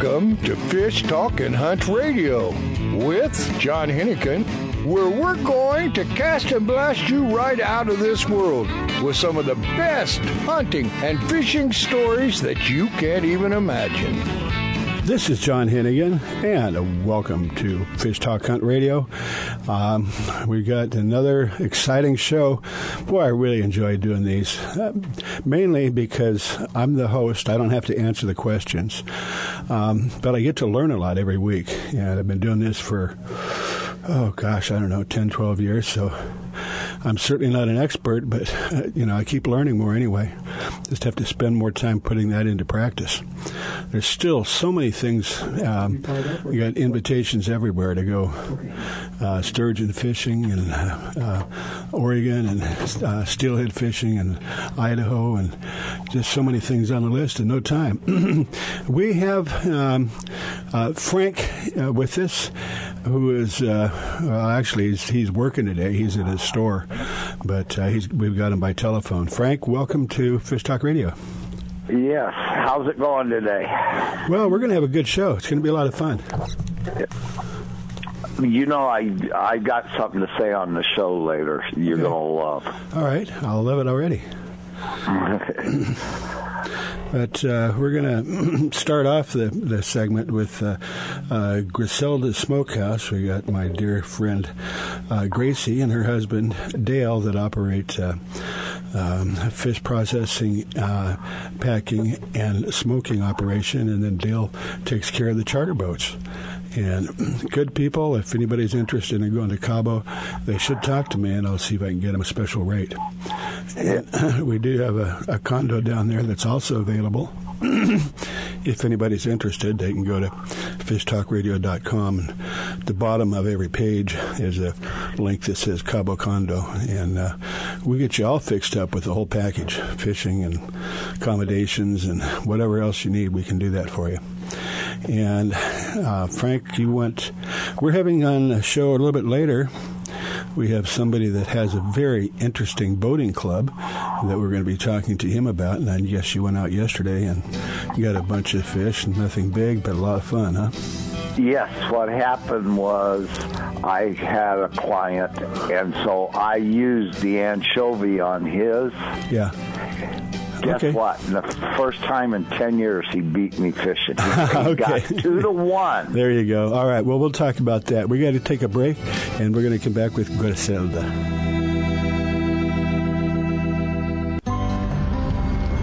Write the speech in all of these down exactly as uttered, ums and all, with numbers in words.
Welcome to Fish Talk and Hunt Radio with John Henneken, where we're going to cast and blast you right out of this world with some of the best hunting and fishing stories that you can't even imagine. This is John Hennigan, and welcome to Fish Talk Hunt Radio. Um, we've got another exciting show. Boy, I really enjoy doing these, uh, mainly because I'm the host. I don't have to answer the questions, um, but I get to learn a lot every week, and I've been doing this for, oh gosh, I don't know, ten, twelve years, so I'm certainly not an expert, but, uh, you know, I keep learning more anyway. Just have to spend more time putting that into practice. There's still so many things. Um, you got invitations everywhere to go uh, sturgeon fishing in uh, uh, Oregon and uh, steelhead fishing in Idaho, and just so many things on the list in no time. We have um, uh, Frank uh, with us, who is uh, well, actually he's, he's working today. He's at his store, but uh, he's, we've got him by telephone. Frank, welcome to Fish Talk Radio. Yes. How's it going today? Well, we're going to have a good show. It's going to be a lot of fun. You know, I I got something to say on the show later. You're okay. Going to love. All right. I'll love it already. But uh, we're going to start off the, the segment with uh, uh, Griselda's Smokehouse. We got my dear friend uh, Gracie and her husband Dale that operate uh, um, fish processing, uh, packing, and smoking operation, and then Dale takes care of the charter boats. And good people, if anybody's interested in going to Cabo, they should talk to me, and I'll see if I can get them a special rate. And we do have a, a condo down there that's also available. If anybody's interested, they can go to fish talk radio dot com. And at the bottom of every page is a link that says Cabo Condo, and uh, we get you all fixed up with the whole package, fishing and accommodations and whatever else you need, we can do that for you. And uh, Frank, you want, we're having on a show a little bit later. We have somebody that has a very interesting boating club that we're going to be talking to him about. And I guess you went out yesterday and you got a bunch of fish, and nothing big, but a lot of fun, huh? Yes. What happened was I had a client, and so I used the anchovy on his. Yeah. Guess okay. what? The first time in ten years, he beat me fishing. He okay. got two to one. There you go. All right. Well, we'll talk about that. We got to take a break, and we're going to come back with Griselda.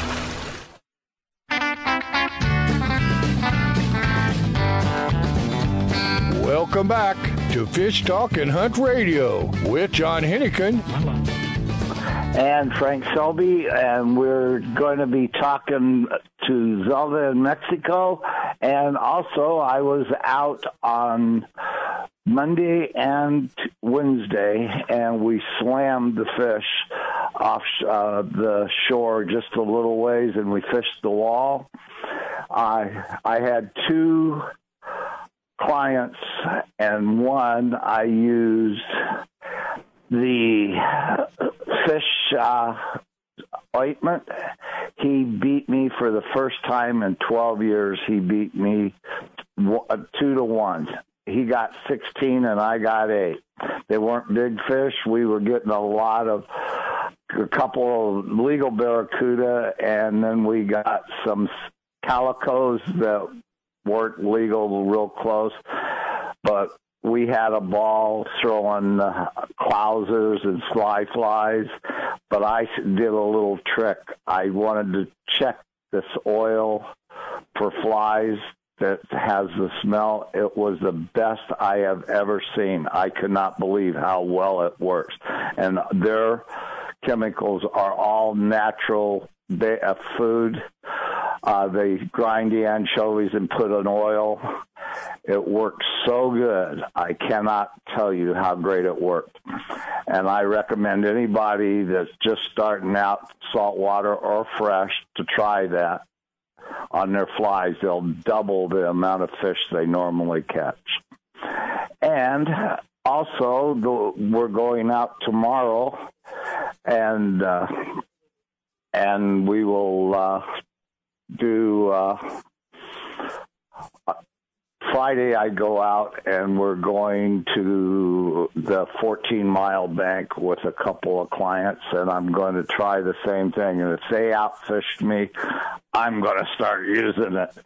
Welcome back to Fish Talk and Hunt Radio with John Henneken and Frank Selby, and we're going to be talking to Zelda in Mexico, and also I was out on Monday and Wednesday, and we slammed the fish off uh, the shore just a little ways, and we fished the wall. I I had two clients, and one I used the fish uh, ointment. He beat me for the first time in twelve years. He beat me two to one. He got sixteen and I got eight. They weren't big fish. We were getting a lot of a couple of legal barracuda, and then we got some calicos that weren't legal real close, but we had a ball throwing uh, clousers and fly flies, but I did a little trick. I wanted to check this oil for flies that has the smell. It was the best I have ever seen. I could not believe how well it works. And their chemicals are all natural. They have food. Uh, they grind the anchovies and put in oil. It works so good. I cannot tell you how great it worked. And I recommend anybody that's just starting out saltwater or fresh to try that on their flies. They'll double the amount of fish they normally catch. And also, the, we're going out tomorrow, and uh, and we will... Uh, Do uh, Friday I go out, and we're going to the fourteen mile bank with a couple of clients, and I'm going to try the same thing. And if they outfished me, I'm going to start using it.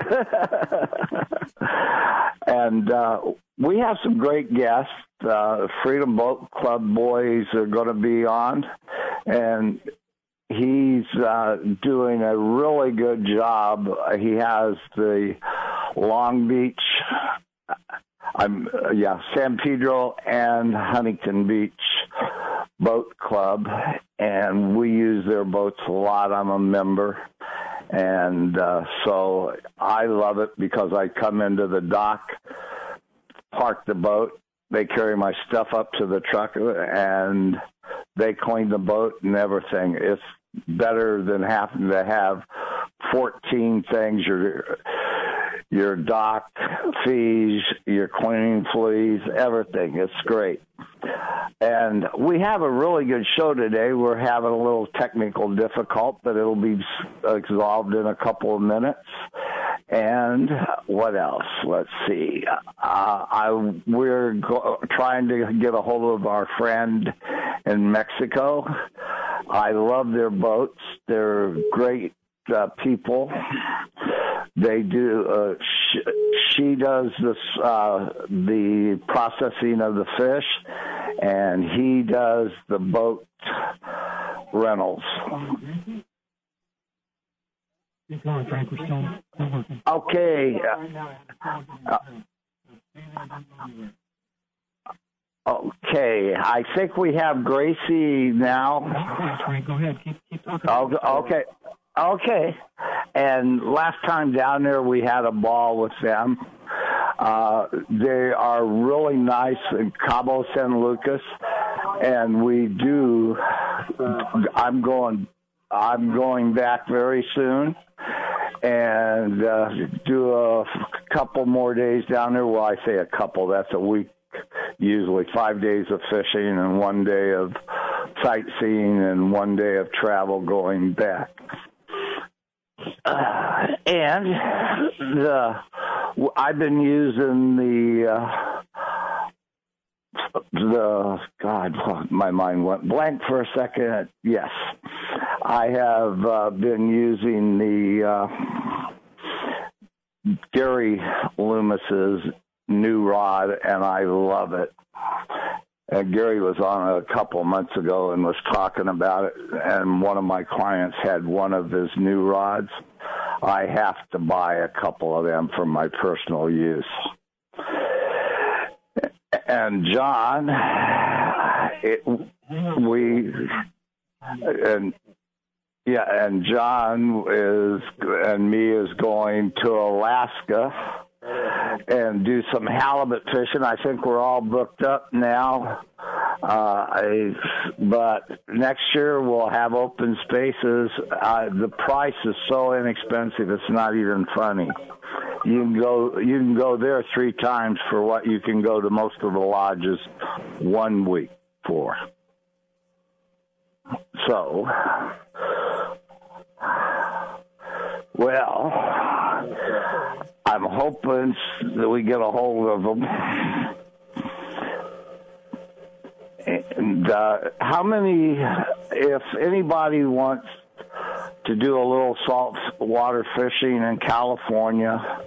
And uh, we have some great guests. Uh, Freedom Boat Club boys are going to be on, and he's uh, doing a really good job. He has the Long Beach, I'm uh, yeah, San Pedro and Huntington Beach Boat Club, and we use their boats a lot. I'm a member, and uh, so I love it because I come into the dock, park the boat, they carry my stuff up to the truck, and they clean the boat and everything. It's better than having to have fourteen things, your your dock fees, your cleaning fees, everything. It's great. And we have a really good show today. We're having a little technical difficult, but it'll be resolved in a couple of minutes. And what else? Let's see. Uh, I we're go- trying to get a hold of our friend in Mexico. I love their boats. They're great uh, people. They do. Uh, sh- she does this uh, the processing of the fish, and he does the boat rentals. Mm-hmm. Keep going, Frank. We're still, still working. Okay. Uh, okay. I think we have Gracie now. Thanks, Frank. Go ahead. Keep, keep talking. Okay. Okay. And last time down there, we had a ball with them. Uh, they are really nice in Cabo San Lucas, and we do. I'm going. I'm going back very soon, and uh, do a couple more days down there. Well, I say a couple. That's a week, usually five days of fishing and one day of sightseeing and one day of travel going back. Uh, and the I've been using the uh, the God, my mind went blank for a second. Yes, I have uh, been using the uh, Gary Loomis's new rod, and I love it. And Gary was on a couple months ago and was talking about it, and one of my clients had one of his new rods. I have to buy a couple of them for my personal use. And John, it, we, and yeah, and John is, and me is going to Alaska and do some halibut fishing. I think we're all booked up now. Uh, I, but next year we'll have open spaces. Uh, the price is so inexpensive, it's not even funny. You can go, you can go there three times for what you can go to most of the lodges one week for. So, well, I'm hoping that we get a hold of them. And uh, how many, if anybody wants to do a little salt water fishing in California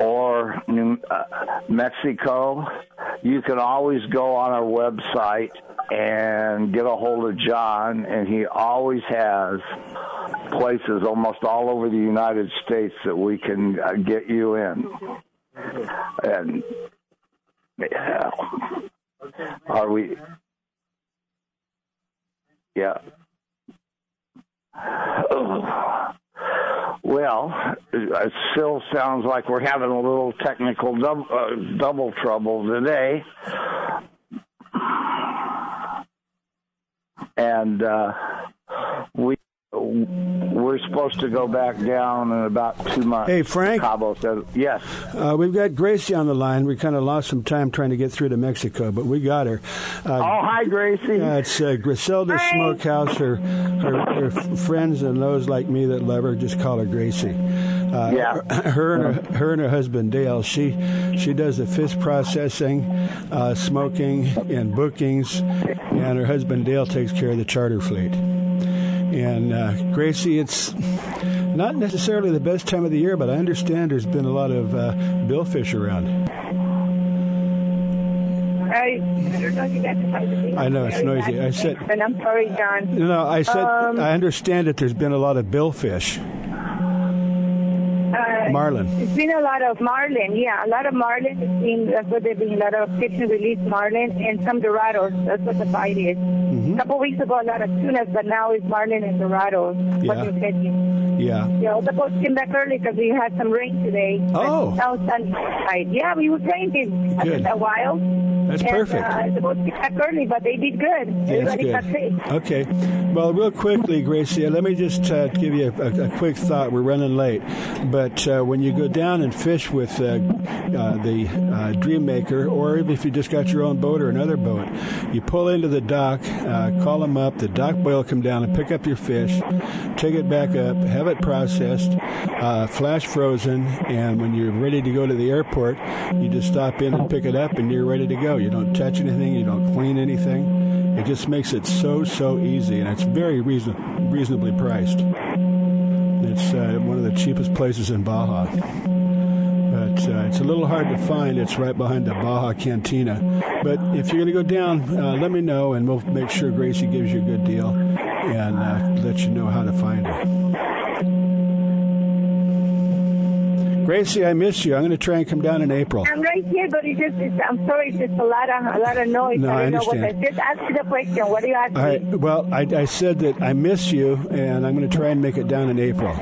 or New uh, Mexico, you can always go on our website and get a hold of John, and he always has places almost all over the United States that we can uh, get you in. And yeah. Are we? Yeah. Oh. Well, it still sounds like we're having a little technical dub- uh, double trouble today. And uh, we, we're supposed to go back down in about two months. Hey, Frank. Cabo says, yes. Uh, we've got Gracie on the line. We kind of lost some time trying to get through to Mexico, but we got her. Uh, oh, hi, Gracie. Uh, it's uh, Griselda hi. Smokehouse. Her, her, her friends and those like me that love her just call her Gracie. Uh, yeah. Her and her, her and her husband Dale. She she does the fish processing, uh, smoking, and bookings, and her husband Dale takes care of the charter fleet. And uh, Gracie, it's not necessarily the best time of the year, but I understand there's been a lot of uh, billfish around. I know it's noisy. I said, and I'm sorry, John. No, I said um, I understand that there's been a lot of billfish. Uh, marlin. It's been a lot of marlin, yeah, a lot of marlin. It's been, that's what they've been, a lot of kitchen release marlin and some dorados. That's what the bite is. Mm-hmm. A couple of weeks ago, a lot of tunas, but now it's marlin and dorados. Yeah. What you're catching. Yeah. Yeah, all the boats came back early because we had some rain today. Oh. Now it's sunlight. Yeah, we were raining after a while. That's and, perfect. Uh, the boats came back early, but they did good. Everybody got safe. Okay. Well, real quickly, Gracie, let me just uh, give you a, a, a quick thought. We're running late, but But uh, when you go down and fish with uh, uh, the uh, Dream Maker, or if you just got your own boat or another boat, you pull into the dock, uh, call them up. The dock boy will come down and pick up your fish, take it back up, have it processed, uh, flash frozen, and when you're ready to go to the airport, you just stop in and pick it up, and you're ready to go. You don't touch anything. You don't clean anything. It just makes it so, so easy, and it's very reason- reasonably priced. It's uh, one of the cheapest places in Baja. But uh, it's a little hard to find. It's right behind the Baja Cantina. But if you're going to go down, uh, let me know, and we'll make sure Gracie gives you a good deal and uh, let you know how to find her. Gracie, I miss you. I'm going to try and come down in April. I'm right here, but it's just, it's, I'm sorry, it's just a lot of, a lot of noise. No, I, I don't understand. Know what I, just ask me the question. What do you ask I, me? Well, I, I said that I miss you, and I'm going to try and make it down in April.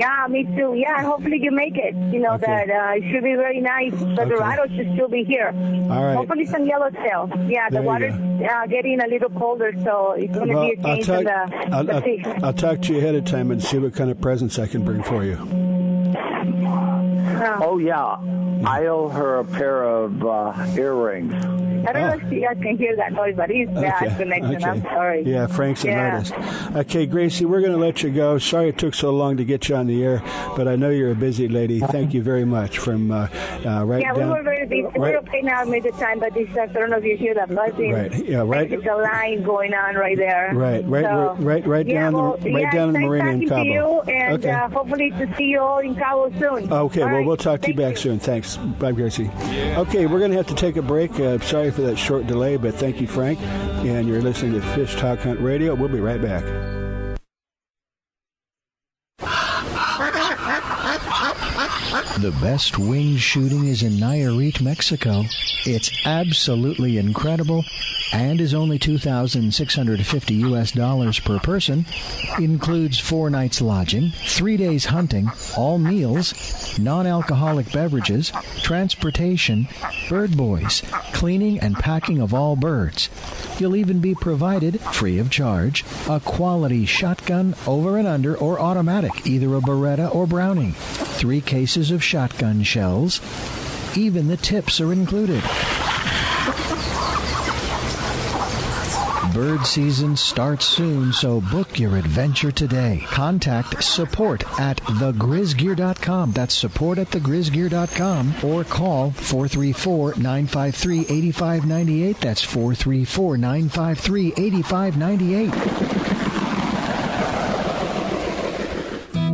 Yeah, me too. Yeah, hopefully you make it. You know, okay. that uh, it should be very nice. Colorado okay. should still be here. All right. Hopefully some yellowtail. Yeah, there the water's uh, getting a little colder, so it's going to well, be a change in the, I'll, the sea. I'll, I'll talk to you ahead of time and see what kind of presents I can bring for you. Uh, oh, yeah. I owe her a pair of uh, earrings. I don't oh. know if you guys can hear that noise, but he's bad okay. connection. Okay. I'm sorry. Yeah, Frank's an yeah. artist. Okay, Gracie, we're going to let you go. Sorry it took so long to get you on the air, but I know you're a busy lady. Thank you very much. From uh, uh, right Yeah, down, we were very busy. Right. We're okay now at the time, but this, I don't know if you hear that buzzing. Right. Yeah, right. There's a line going on right there. Right, right, so, right, right yeah, down, well, the, right yeah, down in the marina in Cabo. To you and okay. uh, hopefully to see you all in Cabo soon. Okay, all well, right. we'll talk to Thank you back you. soon. Thanks. Bye, Gracie. Yeah. Okay, we're going to have to take a break. Uh, sorry for that short delay, but thank you, Frank. And you're listening to Fish Talk Hunt Radio. We'll be right back. The best wing shooting is in Nayarit, Mexico. It's absolutely incredible and is only two thousand six hundred fifty U S dollars per person. Includes four nights lodging, three days hunting, all meals, non-alcoholic beverages, transportation, bird boys, cleaning and packing of all birds. You'll even be provided, free of charge, a quality shotgun, over and under or automatic, either a Beretta or Browning, three cases of shotgun shells. Even the tips are included. Bird season starts soon, so book your adventure today. Contact support at the grizz gear dot com. That's support at the grizz gear dot com. Or call four three four, nine five three, eight five nine eight. That's four three four, nine five three, eight five nine eight.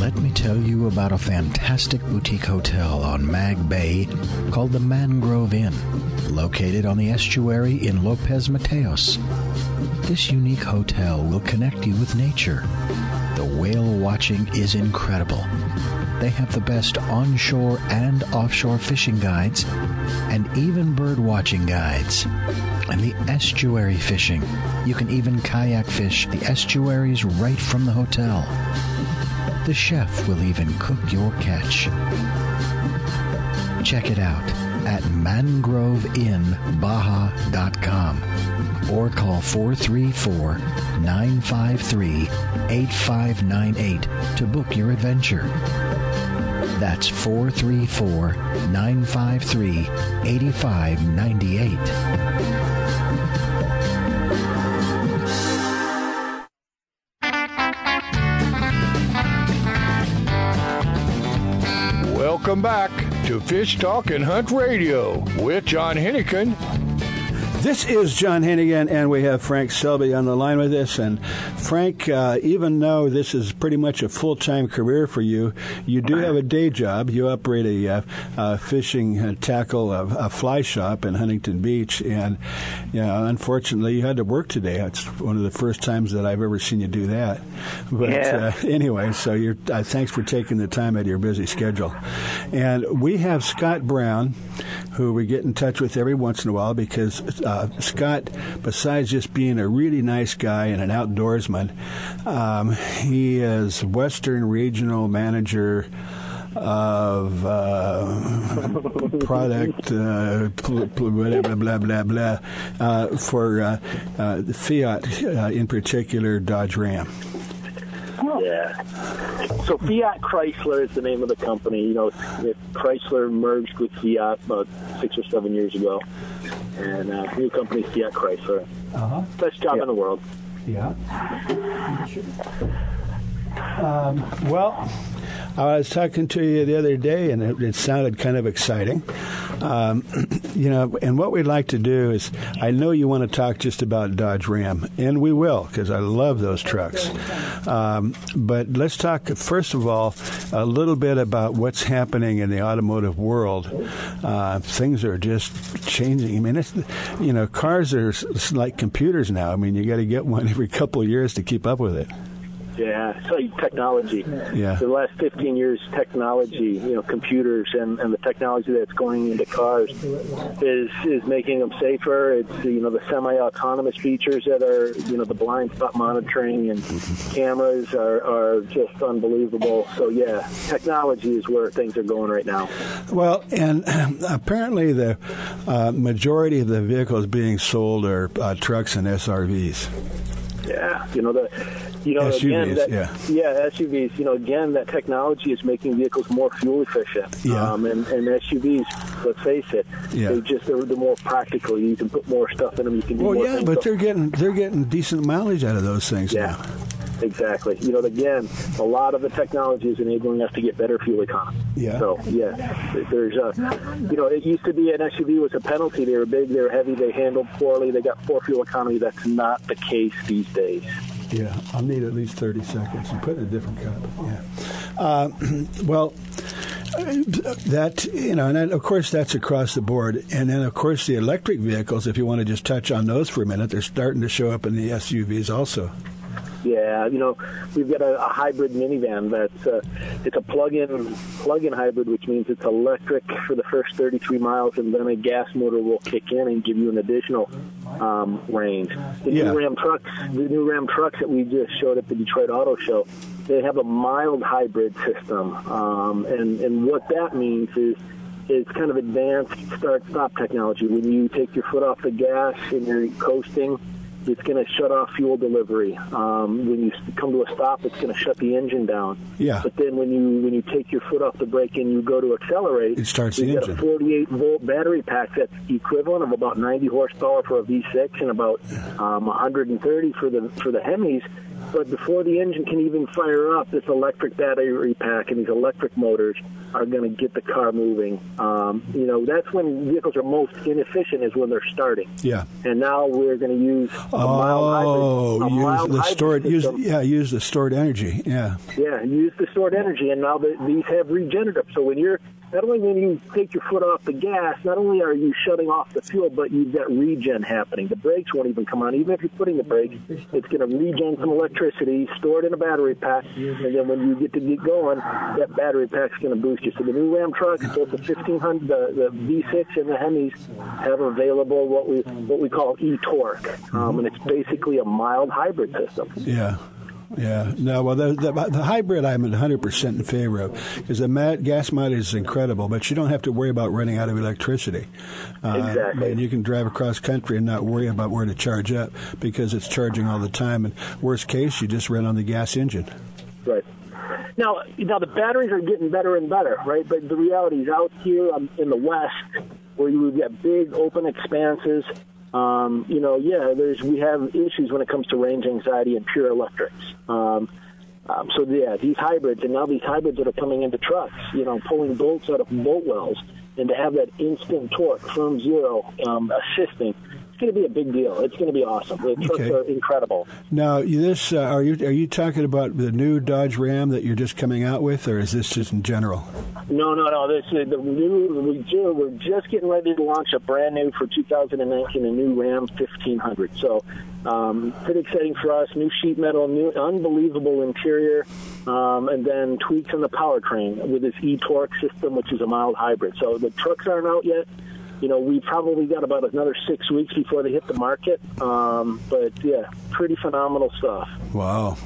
Let me tell you about a fantastic boutique hotel on Mag Bay called the Mangrove Inn, located on the estuary in Lopez Mateos. This unique hotel will connect you with nature. The whale watching is incredible. They have the best onshore and offshore fishing guides, and even bird watching guides. And the estuary fishing. You can even kayak fish the estuaries right from the hotel. The chef will even cook your catch. Check it out at mangrove in baja dot com or call four three four, nine five three, eight five nine eight to book your adventure. That's four three four, nine five three, eight five nine eight. Welcome back to Fish Talk and Hunt Radio with John Henneken. This is John Hennigan, and we have Frank Selby on the line with us. And Frank, uh, even though this is pretty much a full-time career for you, you do have a day job. You operate a, uh, a fishing uh, tackle, a, a fly shop in Huntington Beach. And you know, unfortunately, you had to work today. It's one of the first times that I've ever seen you do that. But yeah. uh, anyway, so you're, uh, thanks for taking the time out of your busy schedule. And we have Scott Brown, who we get in touch with every once in a while because... Uh, uh, Scott, besides just being a really nice guy and an outdoorsman, um, he is Western Regional Manager of uh, product, uh, blah, blah, blah, blah, blah, uh, for uh, uh, Fiat, uh, in particular, Dodge Ram. Yeah. So Fiat Chrysler is the name of the company. You know, Chrysler merged with Fiat about six or seven years ago. And uh, new company, Fiat Chrysler. Uh-huh. Best job yeah. in the world. Yeah. Sure. Um, well... I was talking to you the other day, and it, it sounded kind of exciting. Um, you know, and what we'd like to do is, I know you want to talk just about Dodge Ram, and we will, because I love those trucks. Um, but let's talk, first of all, a little bit about what's happening in the automotive world. Uh, things are just changing. I mean, it's, you know, cars are it's like computers now. I mean, you got to get one every couple of years to keep up with it. Yeah, so technology. Yeah. The last fifteen years, technology, you know, computers and, and the technology that's going into cars is is making them safer. It's, you know, the semi-autonomous features that are, you know, the blind spot monitoring and cameras are, are just unbelievable. So, yeah, technology is where things are going right now. Well, and apparently the uh, majority of the vehicles being sold are uh, trucks and S R Vs. Yeah, you know, the, you know, S U Vs, again, that, yeah. yeah, S U Vs, you know, again, that technology is making vehicles more fuel efficient. Yeah. Um, and, and S U Vs, let's face it, yeah. they just, they're, they're more practical. You can put more stuff in them. You can do well, more yeah, things. But they're getting, they're getting decent mileage out of those things yeah. now. Exactly. You know, again, a lot of the technology is enabling us to get better fuel economy. Yeah. So, yeah, there's a, you know, it used to be an S U V was a penalty. They were big, they were heavy, they handled poorly, they got poor fuel economy. That's not the case these days. Yeah, I'll need at least thirty seconds. You put it in a different cup. Yeah. Uh, well, that, you know, and that, of course, that's across the board. And then, of course, the electric vehicles, if you want to just touch on those for a minute, they're starting to show up in the S U Vs also. Yeah, you know, we've got a, a hybrid minivan that's uh, it's a plug-in plug-in hybrid, which means it's electric for the first thirty-three miles, and then a gas motor will kick in and give you an additional um, range. The yeah. new Ram trucks, the new Ram trucks that we just showed at the Detroit Auto Show, they have a mild hybrid system, um, and and what that means is. It's kind of advanced start-stop technology. When you take your foot off the gas and you're coasting, it's going to shut off fuel delivery. Um, when you come to a stop, it's going to shut the engine down. Yeah. But then when you when you take your foot off the brake and you go to accelerate, it starts the engine. You've got a forty-eight volt battery pack that's equivalent of about ninety horsepower for a V six and about um, one hundred thirty for the for the Hemis. But before the engine can even fire up, this electric battery pack and these electric motors are going to get the car moving. Um, you know, that's when vehicles are most inefficient is when they're starting. Yeah. And now we're going to use a oh, mild hybrid. A use mild the stored, use, yeah, use the stored energy. Yeah. Yeah, use the stored energy. And now the, these have regenerative. So when you're not only when you take your foot off the gas, not only are you shutting off the fuel, but you've got regen happening. The brakes won't even come on. Even if you're putting the brakes, it's going to regen some electricity stored in a battery pack. And then when you get to get going, that battery pack's going to boost you. So the new Ram trucks, both the fifteen hundred, the, the V six and the Hemis, have available what we what we call e-torque. Um, and it's basically a mild hybrid system. Yeah. Yeah, no, well, the, the, the hybrid I'm one hundred percent in favor of because the mat, gas mileage is incredible, but you don't have to worry about running out of electricity. Uh, exactly. And you can drive across country and not worry about where to charge up because it's charging all the time. And worst case, you just run on the gas engine. Right. Now, now the batteries are getting better and better, right? But the reality is out here in the West where you've got big open expanses, Um, you know, yeah, there's we have issues when it comes to range anxiety and pure electrics. Um, um, so, yeah, these hybrids, and now these hybrids that are coming into trucks, you know, pulling bolts out of bolt wells, and to have that instant torque, firm zero, um, assisting, it's going to be a big deal. It's going to be awesome. The trucks okay. are incredible. Now, this uh, are you are you talking about the new Dodge Ram that you're just coming out with, or is this just in general? No, no, no. This uh, the new we do. We're just getting ready to launch a brand new for two thousand nineteen, a new Ram fifteen hundred. So, um, pretty exciting for us. New sheet metal, new unbelievable interior, um, and then tweaks on the powertrain with this e-torque system, which is a mild hybrid. So the trucks aren't out yet. you know, we probably got about another six weeks before they hit the market. Um, but, yeah, pretty phenomenal stuff. Wow.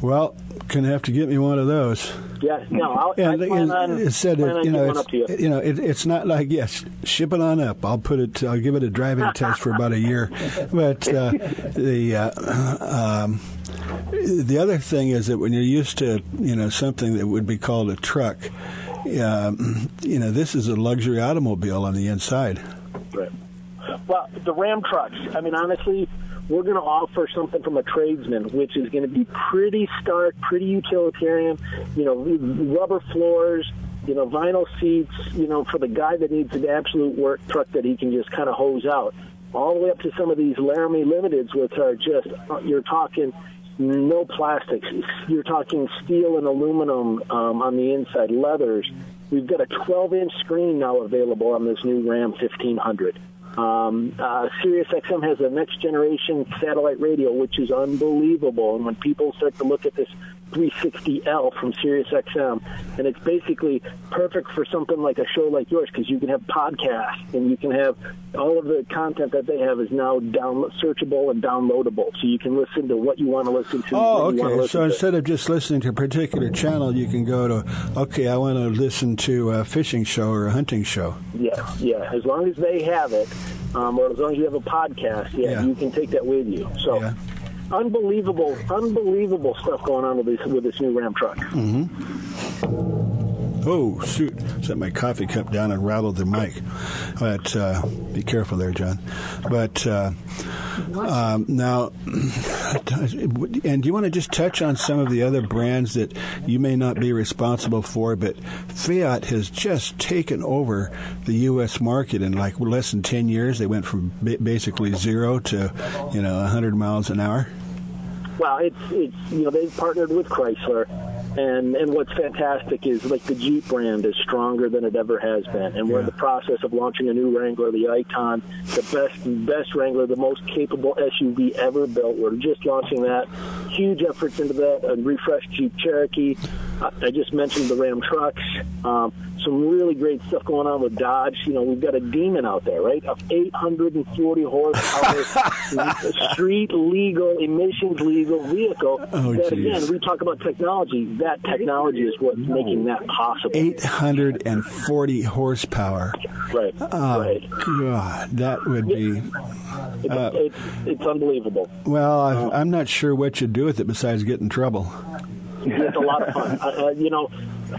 Well, going to have to get me one of those. Yeah, no, I'll yeah, I plan on, it said plan it, you, on know, it's, up to you. you know, it, it's not like, yes, ship it on up. I'll put it, I'll give it a driving test for about a year. But uh, the uh, um, the other thing is that when you're used to, you know, something that would be called a truck, um, you know, this is a luxury automobile on the inside. Right. Well, the Ram trucks, I mean, honestly, we're going to offer something from a tradesman, which is going to be pretty stark, pretty utilitarian, you know, rubber floors, you know, vinyl seats, you know, for the guy that needs an absolute work truck that he can just kind of hose out, all the way up to some of these Laramie Limiteds, which are just, you're talking no plastics. You're talking steel and aluminum um, on the inside, leathers. We've got a twelve-inch screen now available on this new Ram fifteen hundred. Um, uh, SiriusXM has a next-generation satellite radio, which is unbelievable. And when people start to look at this three sixty L from SiriusXM, and it's basically perfect for something like a show like yours, because you can have podcasts, and you can have all of the content that they have is now download, searchable and downloadable. So you can listen to what you want to listen to. Oh, okay. So instead to. of just listening to a particular channel, you can go to, okay, I want to listen to a fishing show or a hunting show. Yeah, yeah. As long as they have it, um, or as long as you have a podcast, yeah, yeah. you can take that with you. So. Yeah. Unbelievable, unbelievable stuff going on with this with this new Ram truck. Mm-hmm. Oh, shoot. Set my coffee cup down and rattled the mic. But uh, be careful there, John. But uh, um, now, and do you want to just touch on some of the other brands that you may not be responsible for, but Fiat has just taken over the U S market in like less than ten years. They went from basically zero to, you know, one hundred miles an hour. Well, it's, it's you know, they've partnered with Chrysler, and, and what's fantastic is, like, the Jeep brand is stronger than it ever has been, and yeah. we're in the process of launching a new Wrangler, the Icon, the best best Wrangler, the most capable S U V ever built. We're just launching that. Huge efforts into that, a refreshed Jeep Cherokee. I, I just mentioned the Ram trucks. Um, some really great stuff going on with Dodge. You know, we've got a demon out there, right, of eight hundred forty horsepower street legal, emissions legal vehicle. Oh, that, geez. Again, we talk about technology. That technology is what's no. making that possible. eight hundred forty horsepower. Right. Oh, right. God, that would be... It's, uh, it's, it's unbelievable. Well, I've, I'm not sure what you'd do with it besides get in trouble. It's a lot of fun. Uh, you know,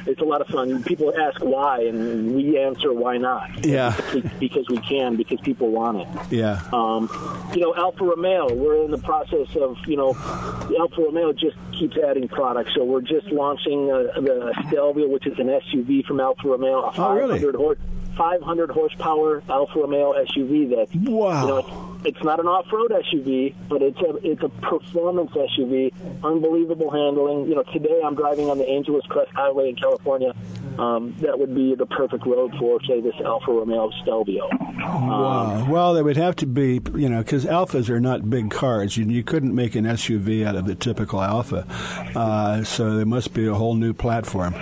it's a lot of fun. People ask why, and we answer why not. Yeah. Because we can, because people want it. Yeah. Um, you know, Alfa Romeo, we're in the process of, you know, Alfa Romeo just keeps adding products. So we're just launching uh, the Stelvio, which is an S U V from Alfa Romeo. A oh, really? Horse, five hundred horsepower Alfa Romeo S U V that's, wow. you know, it's not an off-road S U V, but it's a it's a performance S U V. Unbelievable handling. You know, today I'm driving on the Angeles Crest Highway in California. Um, that would be the perfect road for, say, this Alfa Romeo Stelvio. Wow. Um, well, they would have to be, you know, because Alfas are not big cars. You, you couldn't make an S U V out of the typical Alfa. Uh, so there must be a whole new platform.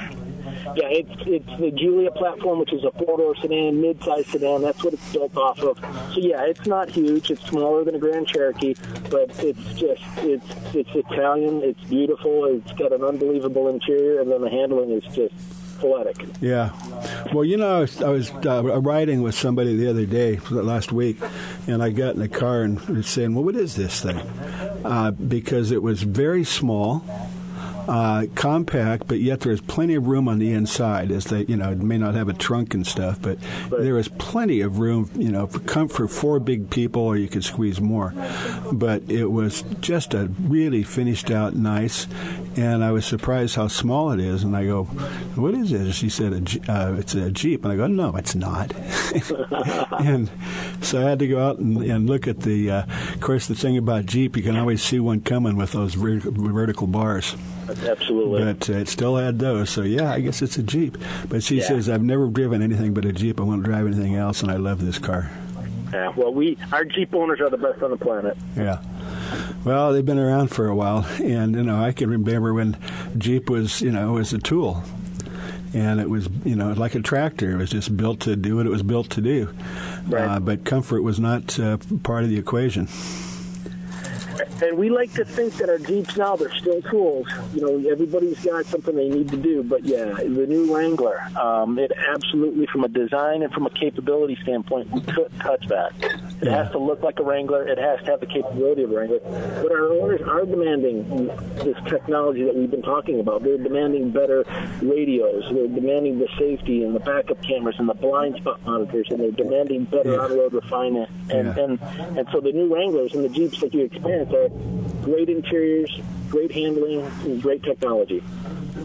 Yeah, it's it's the Julia platform, which is a four-door sedan, mid-size sedan. That's what it's built off of. So, yeah, it's not huge. It's smaller than a Grand Cherokee, but it's just, it's it's Italian. It's beautiful. It's got an unbelievable interior, and then the handling is just poetic. Yeah. Well, you know, I was, I was uh, riding with somebody the other day, last week, and I got in the car and was saying, well, what is this thing? Uh, because it was very small. Uh, compact, but yet there's plenty of room on the inside. As they, you know, it may not have a trunk and stuff, but right. there is plenty of room, you know, for comfort for four big people, or you could squeeze more. But it was just a really finished out nice, and I was surprised how small it is. And I go, "What is it?" She said, a, uh, "It's a Jeep." And I go, "No, it's not." And so I had to go out and, and look at the. Uh, of course, the thing about Jeep, you can always see one coming with those ver- vertical bars. Absolutely. But uh, it still had those, so yeah, I guess it's a Jeep. But she yeah. says, I've never driven anything but a Jeep. I won't drive anything else, and I love this car. Yeah, well, we our Jeep owners are the best on the planet. Yeah. Well, they've been around for a while, and, you know, I can remember when Jeep was, you know, was a tool. and it was, you know, like a tractor. It was just built to do what it was built to do. Right. Uh, but comfort was not uh, part of the equation. And we like to think that our Jeeps now, they're still tools. You know, everybody's got something they need to do. But, yeah, the new Wrangler, um, it absolutely, from a design and from a capability standpoint, we couldn't touch that. It yeah. has to look like a Wrangler. It has to have the capability of a Wrangler. But our owners are demanding this technology that we've been talking about. They're demanding better radios. They're demanding the safety and the backup cameras and the blind spot monitors. And they're demanding better yeah. on-road refinement. And, yeah. and, and so the new Wranglers and the Jeeps that you experience are great interiors, great handling, and great technology.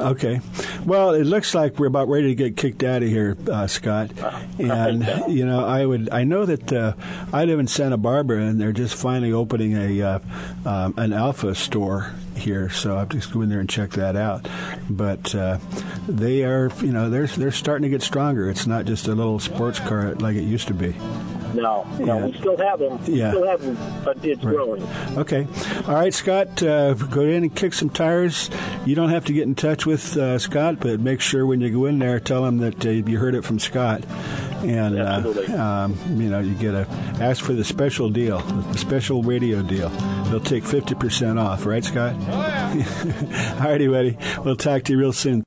Okay. Well, it looks like we're about ready to get kicked out of here, uh, Scott. And, you know, I would, I know that uh, I live in Santa Barbara, and they're just finally opening a uh, um, an Alfa store here, so I'll just go in there and check that out. But uh, they are, you know, they're they're starting to get stronger. It's not just a little sports car like it used to be. No, no, yeah. we still have them. We yeah. still have them, but it's right. growing. Okay. All right, Scott, uh, go in and kick some tires. You don't have to get in touch with uh, Scott, but make sure when you go in there, tell him that uh, you heard it from Scott. And, uh, um, you know, you get a, ask for the special deal, the special radio deal. They'll take fifty percent off, right, Scott? Oh, yeah. All righty, buddy. We'll talk to you real soon.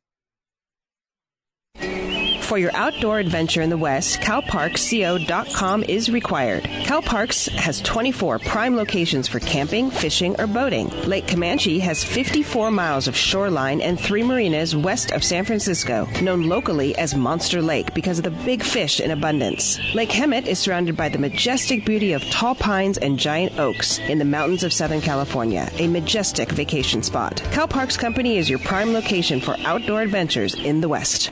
For your outdoor adventure in the West, cow parks co dot com is required. CalParks has twenty-four prime locations for camping, fishing, or boating. Lake Comanche has fifty-four miles of shoreline and three marinas west of San Francisco, known locally as Monster Lake because of the big fish in abundance. Lake Hemet is surrounded by the majestic beauty of tall pines and giant oaks in the mountains of Southern California, a majestic vacation spot. CalParks Company is your prime location for outdoor adventures in the West.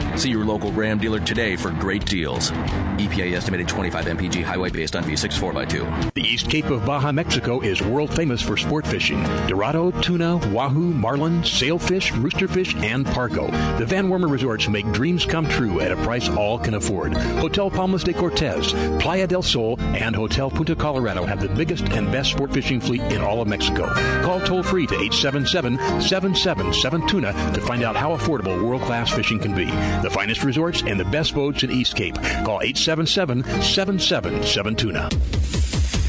See your local Ram dealer today for great deals. E P A estimated twenty-five M P G highway based on V six four by two. The East Cape of Baja, Mexico is world famous for sport fishing. Dorado, tuna, wahoo, marlin, sailfish, roosterfish, and pargo. The Van Wormer resorts make dreams come true at a price all can afford. Hotel Palmas de Cortez, Playa del Sol, and Hotel Punta Colorado have the biggest and best sport fishing fleet in all of Mexico. Call toll free to eight seven seven, seven seven seven, TUNA to find out how affordable world-class fishing can be. The finest resorts and the best boats in East Cape. Call eight seven seven, seven seven seven, TUNA.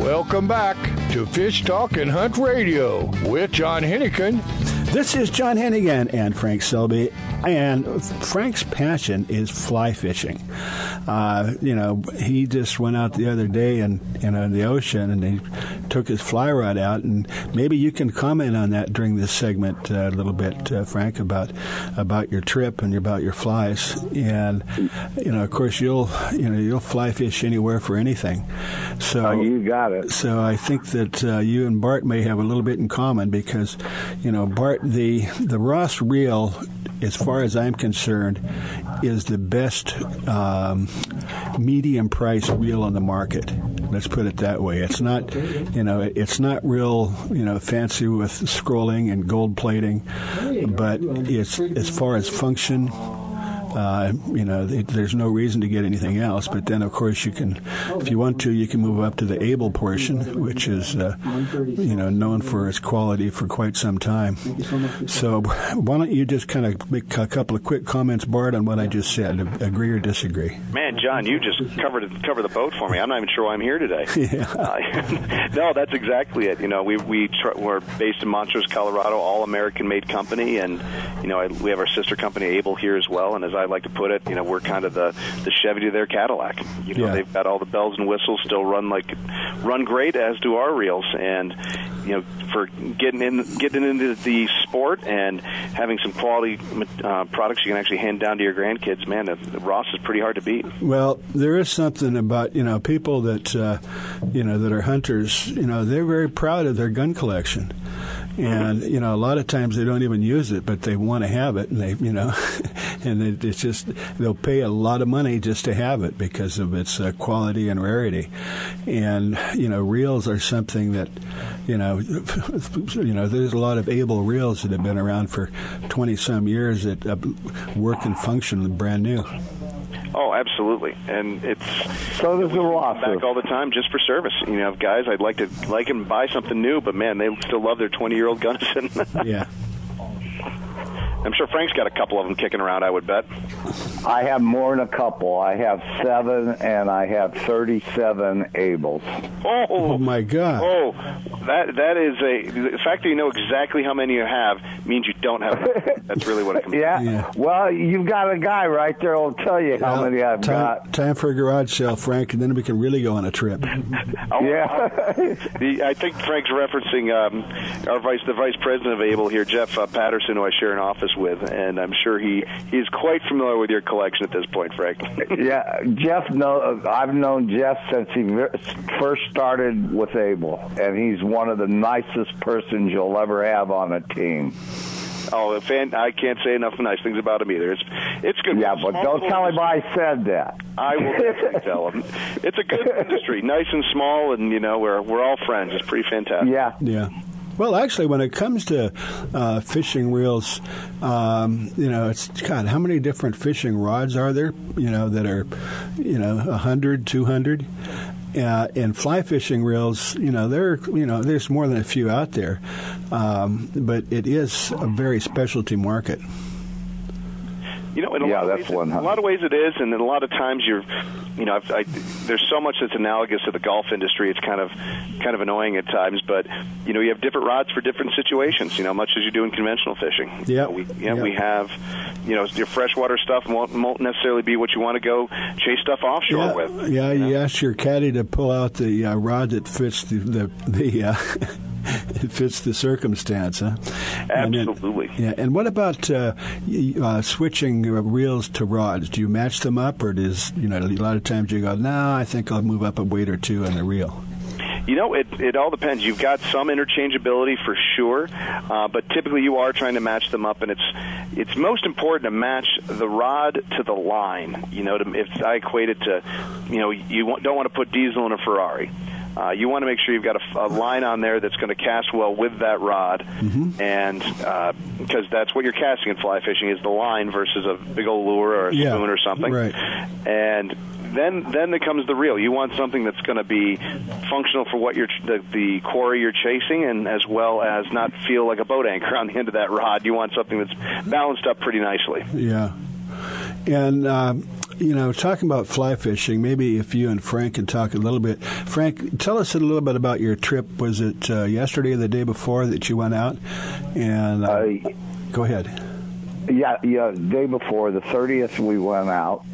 Welcome back to Fish Talk and Hunt Radio with John Henneken. This is John Hennigan and Frank Selby, and Frank's passion is fly fishing. Uh, you know, he just went out the other day and you know in the ocean, and he took his fly rod out. And maybe you can comment on that during this segment uh, a little bit, uh, Frank, about about your trip and about your flies. And you know, of course, you'll you know you'll fly fish anywhere for anything. So oh, you got it. So I think that uh, you and Bart may have a little bit in common because you know Bart the the Ross Reel, as far as I'm concerned, is the best um, medium price reel on the market. Let's put it that way. It's not, you know, it's not real, you know, fancy with scrolling and gold plating, but it's as far as function. Uh, you know, it, there's no reason to get anything else. But then, of course, you can, if you want to, you can move up to the Able portion, which is, uh, you know, known for its quality for quite some time. So why don't you just kind of make a couple of quick comments, Bart, on what I just said, agree or disagree? Man, John, you just covered cover the boat for me. I'm not even sure why I'm here today. Yeah. Uh, no, that's exactly it. You know, we, we tr- we're based in Montrose, Colorado, all American-made company. And, you know, I, we have our sister company, Able, here as well. And as I like to put it, you know, we're kind of the, the Chevy to their Cadillac. You know, yeah. They've got all the bells and whistles, still run like run great, as do our reels. And you know, for getting in getting into the sport and having some quality uh, products you can actually hand down to your grandkids, man, the, the Ross is pretty hard to beat. Well, there is something about you know people that uh, you know that are hunters. You know, they're very proud of their gun collection. And, you know, a lot of times they don't even use it, but they want to have it, and they, you know, and it, it's just, they'll pay a lot of money just to have it because of its uh, quality and rarity. And, you know, reels are something that, you know, you know, there's a lot of Able reels that have been around for twenty some years that uh, work and function brand new. Oh, absolutely, and it's so there's a lot back all the time just for service. You know, guys, I'd like to like and buy something new, but man, they still love their twenty-year-old guns. Yeah, I'm sure Frank's got a couple of them kicking around. I would bet. I have more than a couple. I have seven, and I have thirty-seven Ables. Oh, oh my God! Oh, that that is a the fact that you know exactly how many you have means you don't have them. That's really what it comes. yeah. yeah. Well, you've got a guy right there who'll tell you how well, many I've time, got. Time for a garage sale, Frank, and then we can really go on a trip. oh, yeah. the, I think Frank's referencing um, our vice, the vice president of Able here, Jeff uh, Patterson, who I share an office with, and I'm sure he is quite familiar with your collection at this point, Frank. yeah, Jeff. Know, I've known Jeff since he first started with Able, and he's one of the nicest persons you'll ever have on a team. Oh, fan, I can't say enough nice things about him either. It's, it's good. Yeah, but don't tell him I said that. I will definitely tell him. It's a good industry, nice and small, and you know we're we're all friends. It's pretty fantastic. Yeah, yeah. Well, actually, when it comes to uh, fishing reels, um, you know, it's God, how many different fishing rods are there, you know, that are, you know, one hundred, two hundred? Uh, and fly fishing reels, you know, there, you know, there's more than a few out there. Um, but it is a very specialty market. You know, in a, yeah, lot ways, in a lot of ways it is, and in a lot of times you're, you know, I, I, there's so much that's analogous to the golf industry. It's kind of, kind of annoying at times, but you know, you have different rods for different situations. You know, much as you do in conventional fishing. Yeah, you know, we, you know, yep. we have, you know, your freshwater stuff won't, won't necessarily be what you want to go chase stuff offshore yeah, with. Yeah, you, know? you ask your caddy to pull out the uh, rod that fits the the. the uh, It fits the circumstance, huh? Absolutely. And, then, yeah, and what about uh, uh, switching reels to rods? Do you match them up, or does you know a lot of times you go, no, nah, I think I'll move up a weight or two on the reel? You know, it it all depends. You've got some interchangeability for sure, uh, but typically you are trying to match them up, and it's it's most important to match the rod to the line. You know, to, if I equate it to, you know, you don't want to put diesel in a Ferrari. Uh, you want to make sure you've got a, a line on there that's going to cast well with that rod, mm-hmm. and uh, because that's what you're casting in fly fishing is the line versus a big old lure or a yeah, spoon or something. Right. And then then there comes the reel. You want something that's going to be functional for what you're the, the quarry you're chasing, and as well as not feel like a boat anchor on the end of that rod. You want something that's balanced up pretty nicely. Yeah, and. Uh, You know, talking about fly fishing, maybe if you and Frank could talk a little bit. Frank, tell us a little bit about your trip. Was it uh, yesterday or the day before that you went out? And uh, uh, go ahead. Yeah, yeah, the day before, the thirtieth, we went out,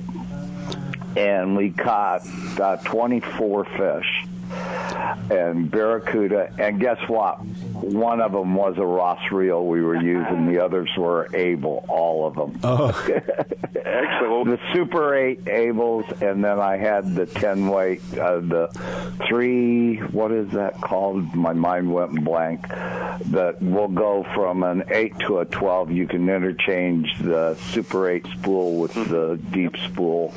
and we caught uh, twenty-four fish. and Barracuda, and guess what? One of them was a Ross Reel we were using. The others were Able, all of them. Oh. Excellent. The Super eight Ables, and then I had the ten-weight, uh, the three, what is that called? My mind went blank. That will go from an eight to a twelve. You can interchange the Super eight spool with the deep spool.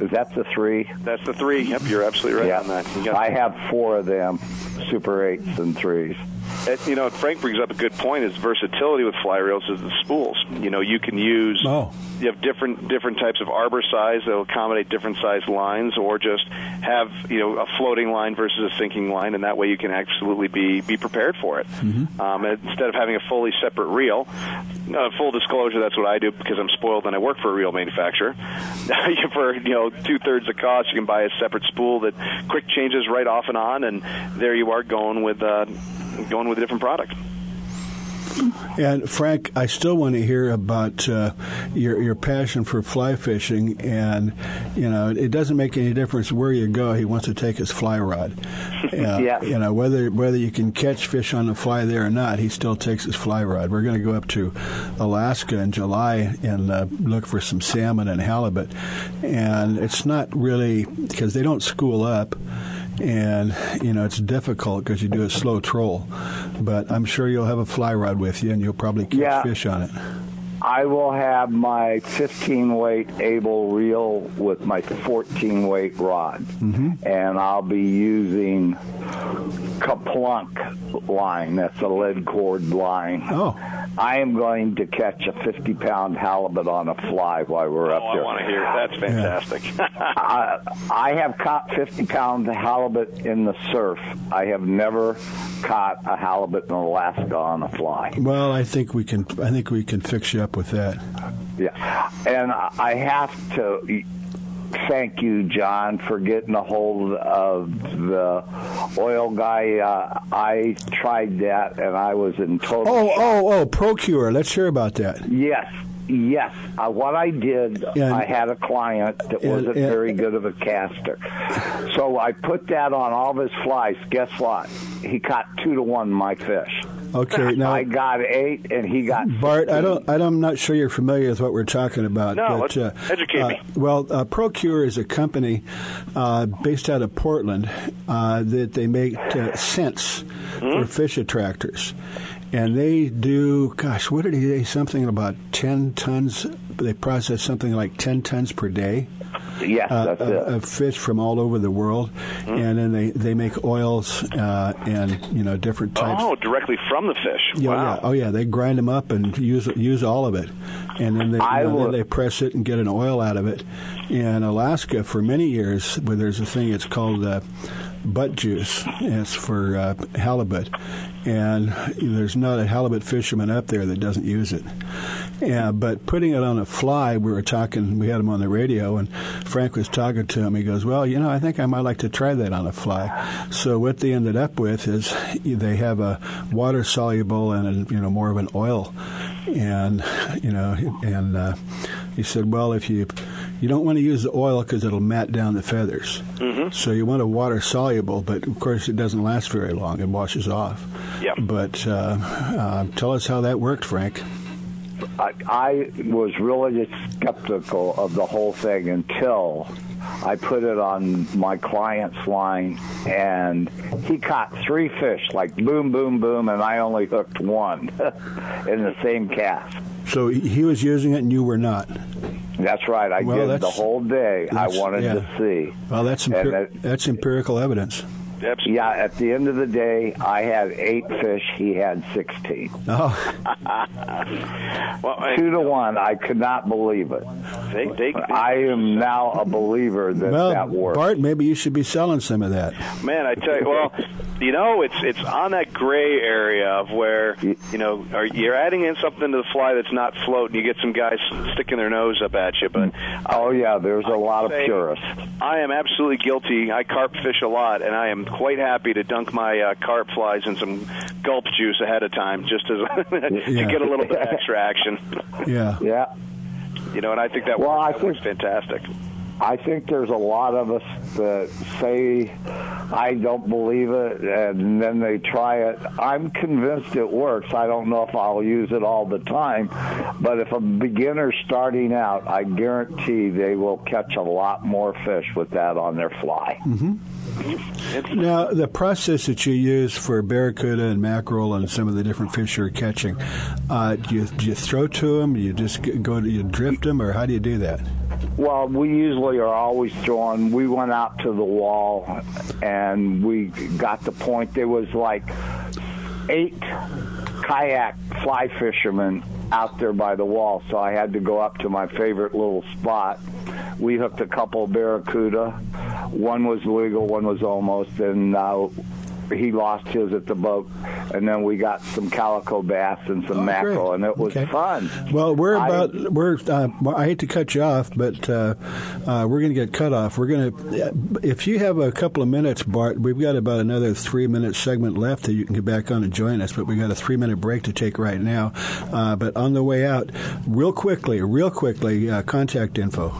Is that the three? That's the three. Yep, you're absolutely right yeah. on that. Yep. I have four of them, Super eights and threes. And, you know, Frank brings up a good point. Is versatility with fly reels is the spools. You know, you can use, oh. you have different different types of arbor size that will accommodate different size lines, or just have, you know, a floating line versus a sinking line, and that way you can absolutely be, be prepared for it. Mm-hmm. Um, instead of having a fully separate reel, uh, full disclosure, that's what I do because I'm spoiled and I work for a reel manufacturer. For, you know, two-thirds the cost, you can buy a separate spool that quick changes right off and on, and there you are going with... Uh, going with a different product. And Frank, I still want to hear about uh, your your passion for fly fishing, and you know it doesn't make any difference where you go. He wants to take his fly rod. Uh, yeah. You know whether whether you can catch fish on the fly there or not, he still takes his fly rod. We're going to go up to Alaska in July and uh, look for some salmon and halibut, and it's not really because they don't school up. And, you know, it's difficult because you do a slow troll. But I'm sure you'll have a fly rod with you, and you'll probably catch yeah, fish on it. I will have my fifteen-weight Able reel with my fourteen-weight rod. Mm-hmm. And I'll be using Kaplunk line. That's a lead cord line. Oh. I am going to catch a fifty-pound halibut on a fly while we're oh, up there. I want to hear. That's fantastic. Yeah. uh, I have caught fifty-pound halibut in the surf. I have never caught a halibut in Alaska on a fly. Well, I think we can. I think we can fix you up with that. Yeah, and I have to. Thank you, John, for getting a hold of the oil guy. Uh, I tried that, and I was in total... Oh, oh, oh, ProCure. Let's hear about that. Yes, yes. Uh, what I did, and, I had a client that and, wasn't and, very good of a caster. So I put that on all of his flies. Guess what? He caught two to one my fish. Okay, now I got eight, and he got Bart. sixteen. I don't. I don't I'm not sure you're familiar with what we're talking about. No, but, uh, educate uh, me. Well, uh, ProCure is a company uh, based out of Portland uh, that they make uh, scents mm-hmm. for fish attractors, and they do. Gosh, what did he say? Something about ten tons. They process something like ten tons per day. Yes, uh, that's of, it. Of fish from all over the world, mm-hmm. and then they, they make oils uh, and you know different types. Oh, directly from the fish. Yeah, wow. yeah. Oh, yeah. They grind them up and use use all of it, and then they you know, then they press it and get an oil out of it. In Alaska, for many years, where there's a thing, it's called uh, butt juice. It's for uh, halibut, and there's not a halibut fisherman up there that doesn't use it. Yeah, but putting it on a fly, we were talking. We had him on the radio, and Frank was talking to him. He goes, well, you know, I think I might like to try that on a fly. So what they ended up with is they have a water-soluble and, a, you know, more of an oil. And, you know, and uh, he said, well, if you you don't want to use the oil because it'll mat down the feathers. Mm-hmm. So you want a water-soluble, but, of course, it doesn't last very long. It washes off. Yep. But uh, uh, tell us how that worked, Frank. I, I was really skeptical of the whole thing until I put it on my client's line, and he caught three fish, like boom, boom, boom, and I only hooked one in the same cast. So he was using it and you were not? That's right. I well, did the whole day. I wanted yeah. to see. Well, that's, empir- it, that's empirical evidence. Absolutely. Yeah, at the end of the day, I had eight fish. He had sixteen. Oh. well, I, Two to one. I could not believe it. They, they, they, I am now a believer that well, that works. Bart, maybe you should be selling some of that. Man, I tell you, well, you know, it's it's on that gray area of where, you know, are, you're adding in something to the fly that's not floating. You get some guys sticking their nose up at you. But Oh, I, yeah, there's I a lot of say, purists. I am absolutely guilty. I carp fish a lot, and I am quite happy to dunk my uh, carp flies in some Gulp juice ahead of time just as yeah. to get a little bit of extra action. Yeah. Yeah. You know, and I think that, well, works, I that think, works fantastic. I think there's a lot of us that say I don't believe it, and then they try it. I'm convinced it works. I don't know if I'll use it all the time, but if a beginner starting out, I guarantee they will catch a lot more fish with that on their fly. Mm-hmm. Now, the process that you use for barracuda and mackerel and some of the different fish you're catching, uh, do, you, do you throw to them? Do you just go to, you drift them, or how do you do that? Well, we usually are always throwing. We went out to the wall, and we got the point. There was like eight kayak fly fishermen out there by the wall, so I had to go up to my favorite little spot. We hooked a couple barracuda. One was legal, one was almost, and uh, he lost his at the boat. And then we got some calico bass and some oh, mackerel, great. and it was okay. fun. Well, we're about I, we're. Uh, I hate to cut you off, but uh, uh, we're going to get cut off. We're going to. If you have a couple of minutes, Bart, we've got about another three-minute segment left that you can get back on and join us. But we got a three-minute break to take right now. Uh, but on the way out, real quickly, real quickly, uh, contact info.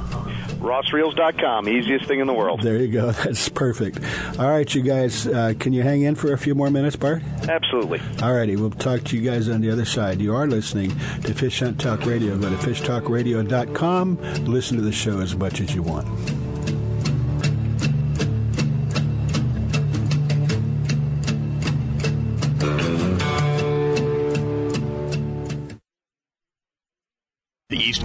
Ross Reels dot com, easiest thing in the world. There you go. That's perfect. All right, you guys, uh, can you hang in for a few more minutes, Bart? Absolutely. All righty. We'll talk to you guys on the other side. You are listening to Fish Hunt Talk Radio. Go to fish talk radio dot com. Listen to the show as much as you want. The East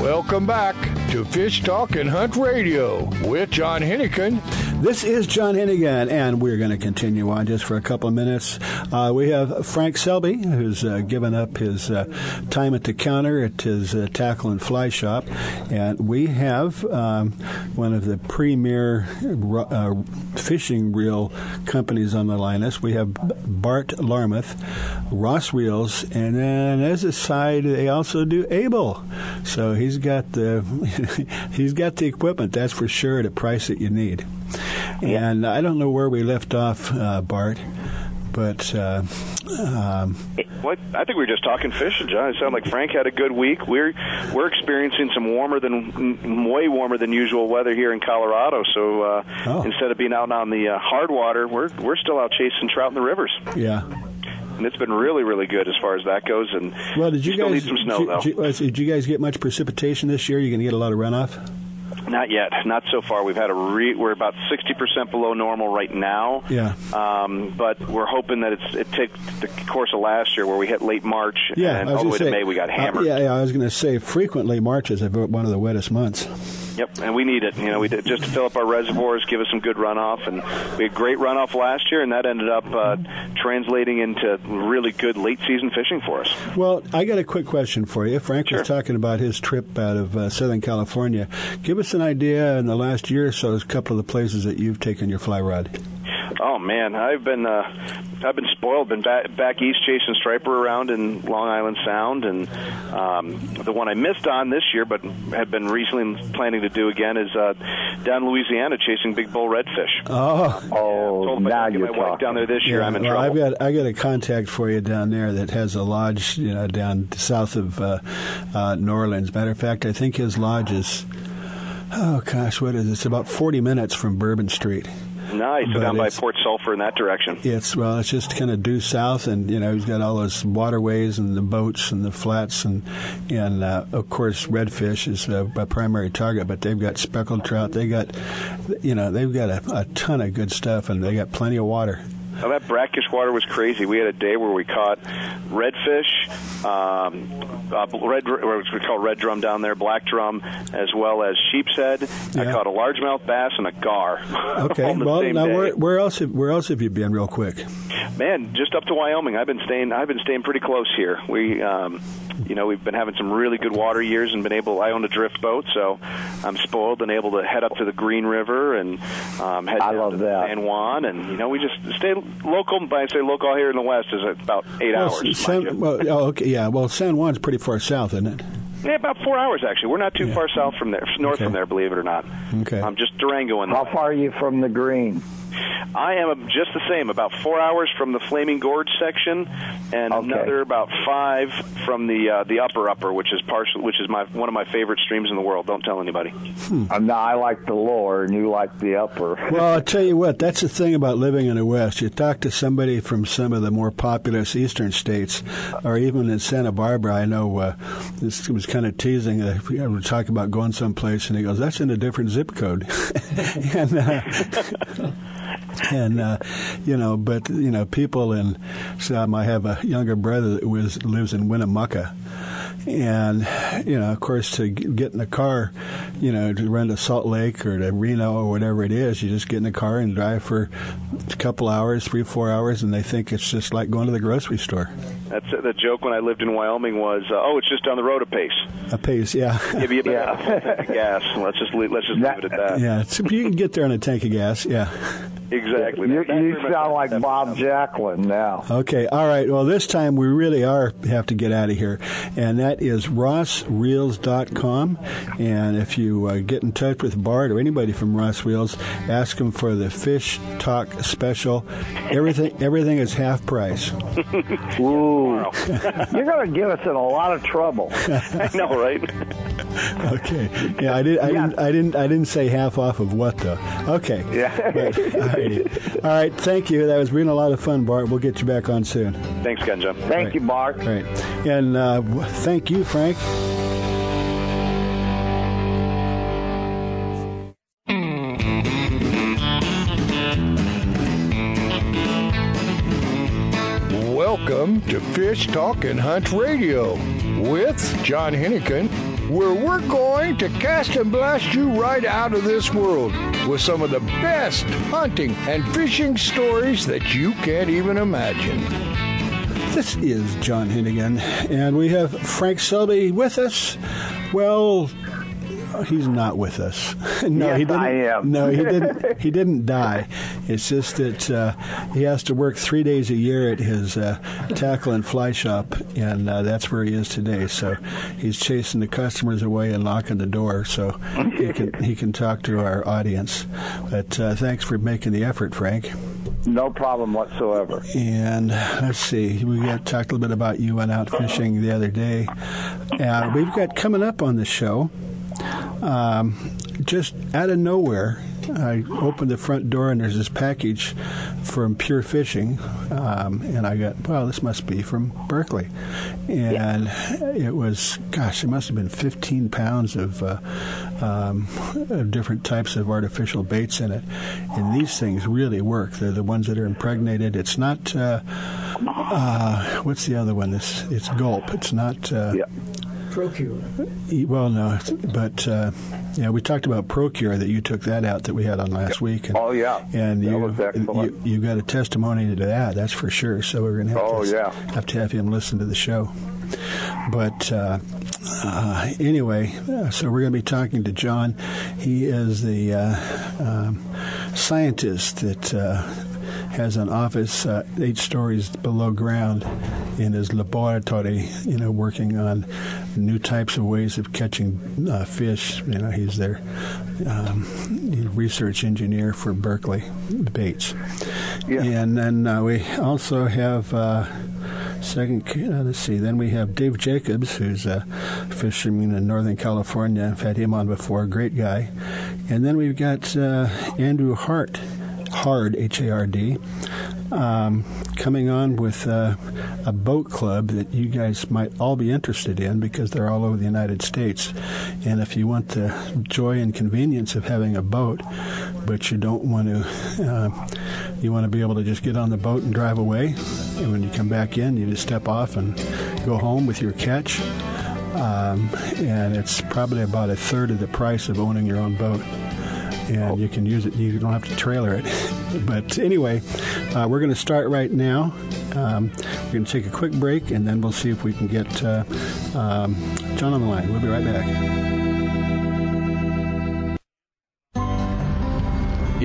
Welcome back to Fish Talk and Hunt Radio with John Henneken This is John Hennigan, and we're going to continue on just for a couple of minutes. Uh, we have Frank Selby, who's uh, given up his uh, time at the counter at his uh, tackle and fly shop, and we have um, one of the premier uh, fishing reel companies on the Linus. We have Bart Larmouth, Ross Reels, and then as a side, they also do Able. So he's got the he's got the equipment, that's for sure, at a price that you need. Yeah. And I don't know where we left off, uh, Bart, but uh, um, well, I think we were just talking fishing, John. It sounded like Frank had a good week. We're we're experiencing some warmer than way warmer than usual weather here in Colorado. So uh, oh. instead of being out on the uh, hard water, we're we're still out chasing trout in the rivers. Yeah. And it's been really, really good as far as that goes. And well, did you, you guys still need some snow, did you, though. Did you guys get much precipitation this year? You're going to get a lot of runoff? Not yet. Not so far. We've had a re- we're about sixty percent below normal right now. Yeah. Um, but we're hoping that it's it takes the course of last year where we hit late March yeah, and all the way say, to May we got hammered. Uh, yeah, yeah, I was going to say frequently March is one of the wettest months. Yep, and we need it. You know, we did, just to fill up our reservoirs, give us some good runoff, and we had great runoff last year, and that ended up uh, translating into really good late season fishing for us. Well, I got a quick question for you. Frank sure. was talking about his trip out of uh, Southern California. Give us an idea in the last year or so, a couple of the places that you've taken your fly rod. Oh man, I've been uh, I've been spoiled. Been back, back east chasing striper around in Long Island Sound, and um, the one I missed on this year, but have been recently planning to do again, is uh, down in Louisiana chasing big bull redfish. Oh, yeah, oh, now you're talking. Wife down there this year. Yeah, I'm in well, trouble. I've got I got a contact for you down there that has a lodge, you know, down south of uh, uh, New Orleans. Matter of fact, I think his lodge is oh gosh, what is it? It's about forty minutes from Bourbon Street. Nice, so down by Port Sulphur in that direction. It's well, it's just kind of due south, and you know he's got all those waterways and the boats and the flats, and and uh, of course redfish is a, a primary target. But they've got speckled trout, they got, you know, they've got a, a ton of good stuff, and they got plenty of water. Now, that brackish water was crazy. We had a day where we caught redfish, um, uh, red, what we call red drum down there, black drum, as well as sheep's head. Yeah. I caught a largemouth bass and a gar. Okay. Well, now where, where else? Have, where else have you been, real quick? Man, just up to Wyoming. I've been staying. I've been staying pretty close here. We, um, you know, we've been having some really good water years and been able. I own a drift boat, so I'm spoiled and able to head up to the Green River and um, head I down to that. San Juan, and you know, we just stay. Local, by I say local here in the West, is about eight well, hours. San, well, oh, okay, yeah. Well, San Juan's pretty far south, isn't it? Yeah, about four hours actually. We're not too yeah. far south from there, north okay. from there, believe it or not. Okay. I'm um, just Durango in. How the far way. Are you from the Green? I am just the same, about four hours from the Flaming Gorge section, and okay. another about five from the uh, the upper upper, which is partial, which is my one of my favorite streams in the world. Don't tell anybody. Hmm. Um, no, I like the lower, and you like the upper. Well, I'll tell you what, that's the thing about living in the West. You talk to somebody from some of the more populous eastern states, or even in Santa Barbara. I know uh, this was kind of teasing. Uh, we were talking about going someplace, and he goes, "That's in a different zip code." and, uh, And, uh, you know, but, you know, people in some, I have a younger brother that was, lives in Winnemucca. And, you know, of course, to get in the car, you know, to run to Salt Lake or to Reno or whatever it is, you just get in the car and drive for a couple hours, three, four hours, and they think it's just like going to the grocery store. That's the joke when I lived in Wyoming was, uh, oh, it's just down the road a pace. A pace, yeah. Give you a yeah. tank of gas. Let's just, leave, let's just that, leave it at that. Yeah, it's, you can get there in a tank of gas, yeah. Exactly. You, you sound like that. Bob Jacklin now. Okay, all right. Well, this time we really are have to get out of here, and that is ross reels dot com. And if you uh, get in touch with Bart or anybody from Ross Reels, ask them for the Fish Talk Special. Everything everything is half price. Ooh. You're going to get us in a lot of trouble. I know, right? Okay. Yeah, I, did, I, yeah. Didn't, I, didn't, I didn't say half off of what, though. Okay. Yeah. But, all right. All right. Thank you. That was really a lot of fun, Bart. We'll get you back on soon. Thanks, Gunja. Thank right. you, Bart. All right. And uh, thank you, Frank. Welcome to Fish Talk and Hunt Radio with John Henneken where we're going to cast and blast you right out of this world with some of the best hunting and fishing stories that you can't even imagine. This is John Hennigan, and we have Frank Selby with us. Well, he's not with us. no, yes, he didn't, I am. no, he didn't. He didn't die. It's just that uh, he has to work three days a year at his uh, tackle and fly shop, and uh, that's where he is today. So he's chasing the customers away and locking the door, so he can he can talk to our audience. But uh, thanks for making the effort, Frank. No problem whatsoever. And let's see, we got talked a little bit about you went out fishing the other day. Uh, we've got coming up on the show. Um, just out of nowhere, I opened the front door and there's this package from Pure Fishing, um, and I got, well, this must be from Berkeley, and yeah. it was, gosh, it must have been fifteen pounds of, uh, um, of different types of artificial baits in it, and these things really work. They're the ones that are impregnated. It's not, uh, uh, what's the other one? It's, it's Gulp. It's not... Uh, yeah. ProCure. Well, no, but uh, yeah, we talked about ProCure that you took that out that we had on last week. And, oh yeah, and that you, was excellent. you you got a testimony to that, that's for sure. So we're going to have oh, to yeah. have to have him listen to the show. But uh, uh, anyway, so we're going to be talking to John. He is the uh, um, scientist that. Uh, has an office uh, eight stories below ground in his laboratory, you know, working on new types of ways of catching uh, fish. You know, he's their um, research engineer for Berkeley Baits. Yeah. And then uh, we also have... Uh, Second, uh, let's see. Then we have Dave Jacobs, who's a fisherman in Northern California. I've had him on before. Great guy. And then we've got uh, Andrew Hart, Hard, H A R D, um, coming on with uh, a boat club that you guys might all be interested in because they're all over the United States. And if you want the joy and convenience of having a boat, but you don't want to, uh, you want to be able to just get on the boat and drive away. And when you come back in, you just step off and go home with your catch. Um, and it's probably about a third of the price of owning your own boat. And you can use it. You don't have to trailer it. But anyway, uh, we're going to start right now. Um, we're going to take a quick break, and then we'll see if we can get uh, um, John on the line. We'll be right back.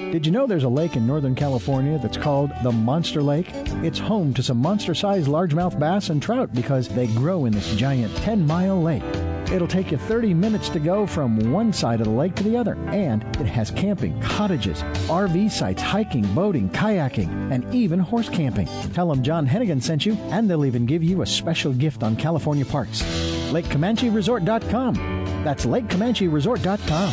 Did you know there's a lake in Northern California that's called the Monster Lake? It's home to some monster-sized largemouth bass and trout because they grow in this giant ten-mile lake. It'll take you thirty minutes to go from one side of the lake to the other, and it has camping, cottages, R V sites, hiking, boating, kayaking, and even horse camping. Tell them John Hennigan sent you, and they'll even give you a special gift on California parks. Lake Comanche Resort dot com. That's Lake Comanche Resort dot com.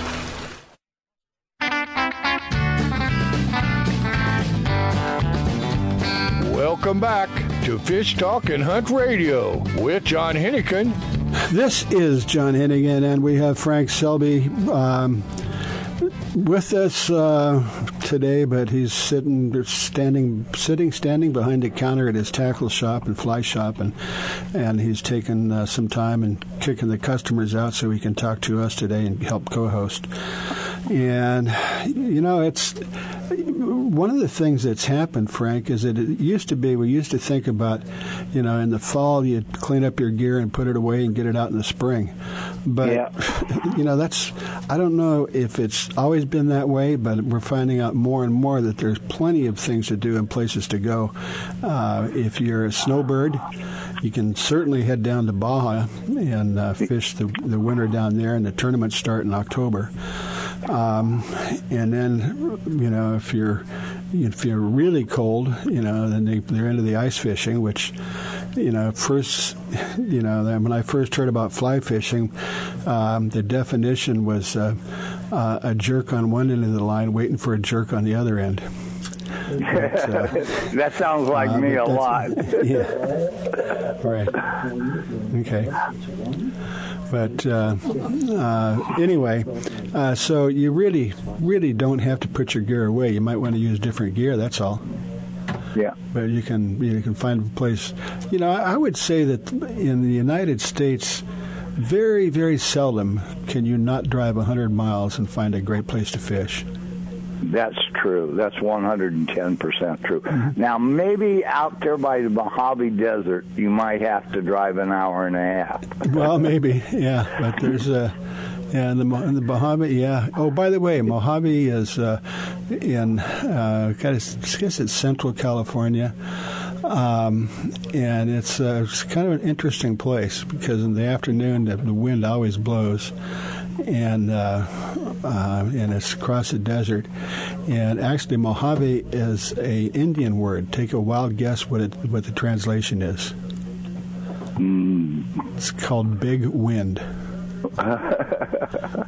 Welcome back to Fish Talk and Hunt Radio with John Henneken. This is John Hennigan, and we have Frank Selby um, with us uh, today, but he's sitting, standing, sitting, standing behind a counter at his tackle shop and fly shop, and and he's taking uh, some time and kicking the customers out so he can talk to us today and help co-host. And, you know, it's one of the things that's happened, Frank, is that it used to be, we used to think about, you know, in the fall you clean up your gear and put it away and get it out in the spring. But, yeah. you know, that's, I don't know if it's always been that way, but we're finding out more and more that there's plenty of things to do and places to go. Uh, if you're a snowbird, you can certainly head down to Baja and uh, fish the, the winter down there, and the tournaments start in October. Um, and then, you know, if you're if you're really cold, you know, then they, they're into the ice fishing, which, you know, first, you know, when I first heard about fly fishing, um, the definition was uh, uh, a jerk on one end of the line waiting for a jerk on the other end. But, uh, that sounds like uh, me a lot. Yeah. Right. Okay. But uh, uh, anyway, uh, so you really, really don't have to put your gear away. You might want to use different gear, that's all. Yeah. But you can you can find a place. You know, I would say that in the United States, very, very seldom can you not drive one hundred miles and find a great place to fish. That's true. That's one hundred ten percent true. Mm-hmm. Now, maybe out there by the Mojave Desert, you might have to drive an hour and a half. Well, maybe, yeah. But there's a, yeah, in the, in the Mojave, yeah. Oh, by the way, Mojave is uh, in, uh, I guess it's Central California. Um, and it's, uh, it's kind of an interesting place because in the afternoon, the, the wind always blows. And uh, uh, and it's across the desert. And actually, Mojave is a Indian word. Take a wild guess what it, what the translation is. Mm. It's called Big Wind.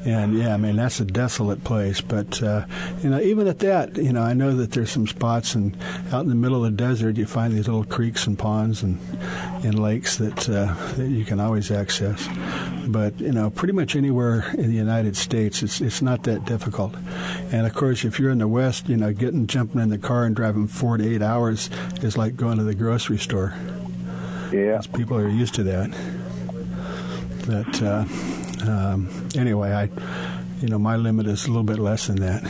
And yeah, I mean that's a desolate place. But uh, you know, even at that, you know, I know that there's some spots, and out in the middle of the desert, you find these little creeks and ponds and and lakes that uh, that you can always access. But you know, pretty much anywhere in the United States, it's it's not that difficult. And of course, if you're in the West, you know, getting jumping in the car and driving four to eight hours is like going to the grocery store. Yeah, people are used to that. But uh, Um, anyway, I, you know, my limit is a little bit less than that.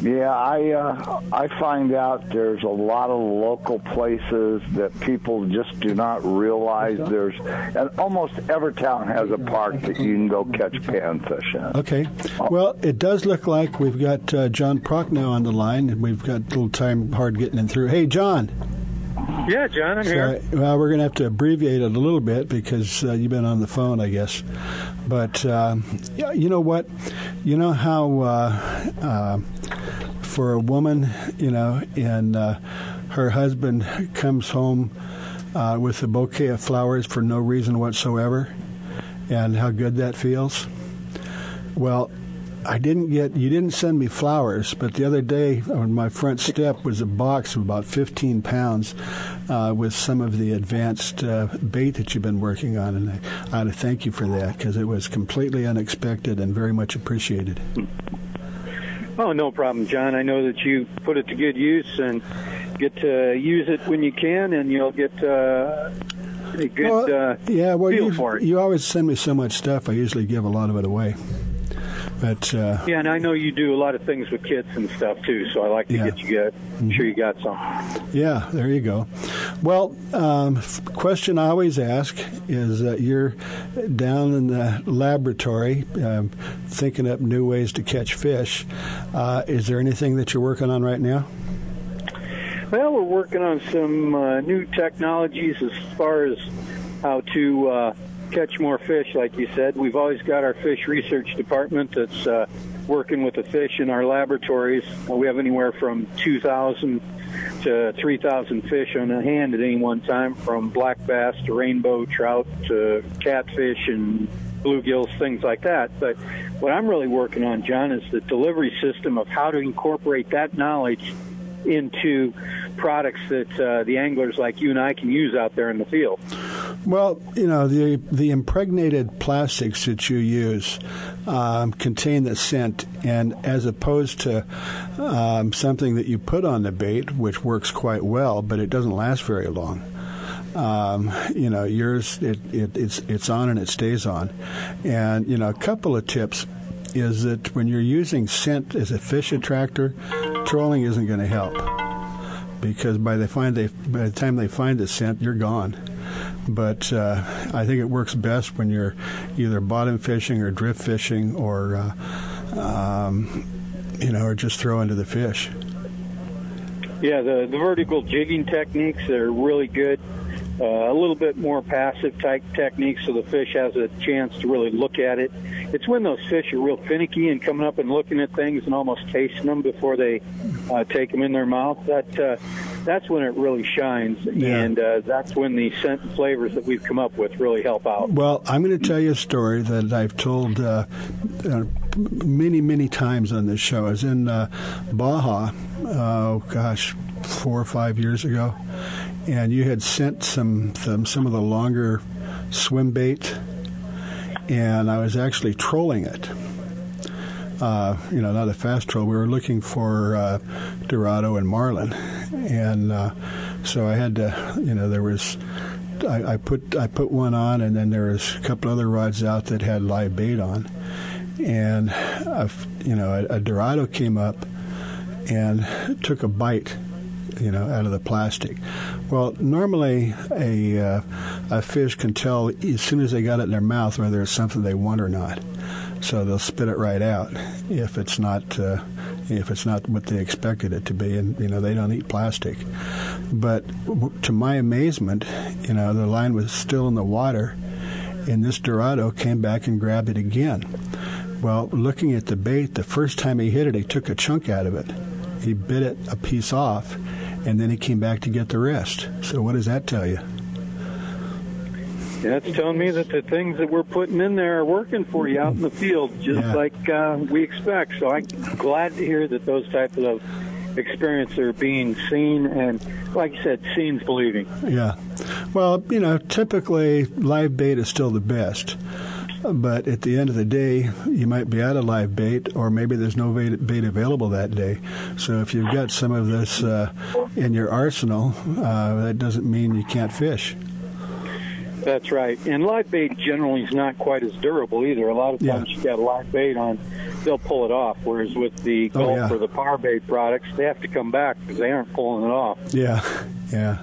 Yeah, I uh, I find out there's a lot of local places that people just do not realize there's, and almost every town has a park that you can go catch panfish in. Okay, well, it does look like we've got uh, John Prochnow on the line, and we've got a little time hard getting him through. Hey, John. Yeah, John, I'm so, here. Well, we're going to have to abbreviate it a little bit because uh, you've been on the phone, I guess. But uh, you know what? You know how uh, uh, for a woman, you know, and uh, her husband comes home uh, with a bouquet of flowers for no reason whatsoever, and how good that feels? Well, I didn't get, you didn't send me flowers, but the other day on my front step was a box of about fifteen pounds uh, with some of the advanced uh, bait that you've been working on, and I, I ought to thank you for that because it was completely unexpected and very much appreciated. Oh, no problem, John. I know that you put it to good use and get to use it when you can, and you'll get uh, a good well, uh, yeah, well, feel you, for it. You always send me so much stuff, I usually give a lot of it away. But, uh, yeah, and I know you do a lot of things with kits and stuff, too, so I like to yeah. get you good. I'm sure you got something. Yeah, there you go. Well, um, question I always ask is that you're down in the laboratory um, thinking up new ways to catch fish. Uh, is there anything that you're working on right now? Well, we're working on some uh, new technologies as far as how to uh, catch more fish, like you said. We've always got our fish research department that's uh, working with the fish in our laboratories. We have anywhere from two thousand to three thousand fish on hand at any one time, from black bass to rainbow trout to catfish and bluegills, things like that. But what I'm really working on, John, is the delivery system of how to incorporate that knowledge into products that uh, the anglers like you and I can use out there in the field. Well, you know, the the impregnated plastics that you use um, contain the scent, and as opposed to um, something that you put on the bait, which works quite well, but it doesn't last very long. Um, you know, yours, it, it, it's, it's on and it stays on. And, you know, a couple of tips is that when you're using scent as a fish attractor, trolling isn't going to help, because by the find they by the time they find the scent, you're gone. But uh, I think it works best when you're either bottom fishing or drift fishing, or uh, um, you know, or just throwing to the fish. Yeah, the, the vertical jigging techniques are really good. Uh, a little bit more passive type techniques, so the fish has a chance to really look at it. It's when those fish are real finicky and coming up and looking at things and almost tasting them before they uh, take them in their mouth. That uh, that's when it really shines, yeah. and uh, that's when the scent and flavors that we've come up with really help out. Well, I'm going to tell you a story that I've told uh, uh, many, many times on this show. I was in uh, Baja, oh gosh, four or five years ago. And you had sent some, some some of the longer swim bait, and I was actually trolling it. Uh, you know, not a fast troll. We were looking for uh, Dorado and Marlin, and uh, so I had to. You know, there was I, I put I put one on, and then there was a couple other rods out that had live bait on, and a, you know, a, a Dorado came up and took a bite, you know, out of the plastic. Well, normally a uh, a fish can tell as soon as they got it in their mouth whether it's something they want or not. So they'll spit it right out if it's not uh, if it's not what they expected it to be. And, you know, they don't eat plastic. But w- to my amazement, you know, the line was still in the water, and this Dorado came back and grabbed it again. Well, looking at the bait, the first time he hit it, he took a chunk out of it. He bit it a piece off, and then he came back to get the rest. So what does that tell you? Yeah, it's telling me that the things that we're putting in there are working for you out in the field, just yeah. like uh, we expect. So I'm glad to hear that those types of experiences are being seen, and like you said, seen's believing. Yeah. Well, you know, typically live bait is still the best. But at the end of the day, you might be out of live bait, or maybe there's no bait available that day. So if you've got some of this uh, in your arsenal, uh, that doesn't mean you can't fish. That's right. And live bait generally is not quite as durable either. A lot of times yeah. you got live bait on, they'll pull it off, whereas with the Gulp oh, yeah. or the Power Bait products, they have to come back because they aren't pulling it off. Yeah, yeah.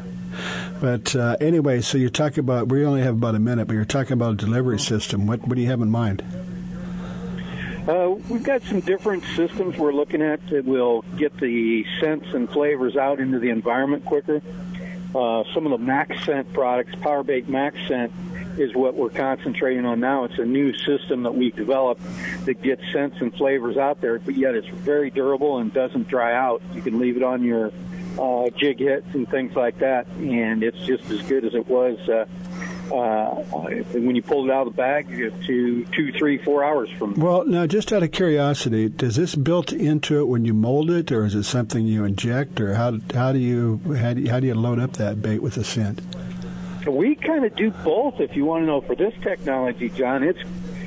But uh, anyway, so you're talking about, we only have about a minute, but you're talking about a delivery system. What, what do you have in mind? Uh, we've got some different systems we're looking at that will get the scents and flavors out into the environment quicker. Uh, some of the MaxScent products, Power Bait MaxScent, is what we're concentrating on now. It's a new system that we've developed that gets scents and flavors out there, but yet it's very durable and doesn't dry out. You can leave it on your Uh, jig hits and things like that, and it's just as good as it was uh, uh, when you pull it out of the bag to two, three, four hours from now. Well, now, just out of curiosity, does this built into it when you mold it, or is it something you inject, or how how do you how do you, how do you load up that bait with a scent? We kind of do both, if you want to know. For this technology, John, it's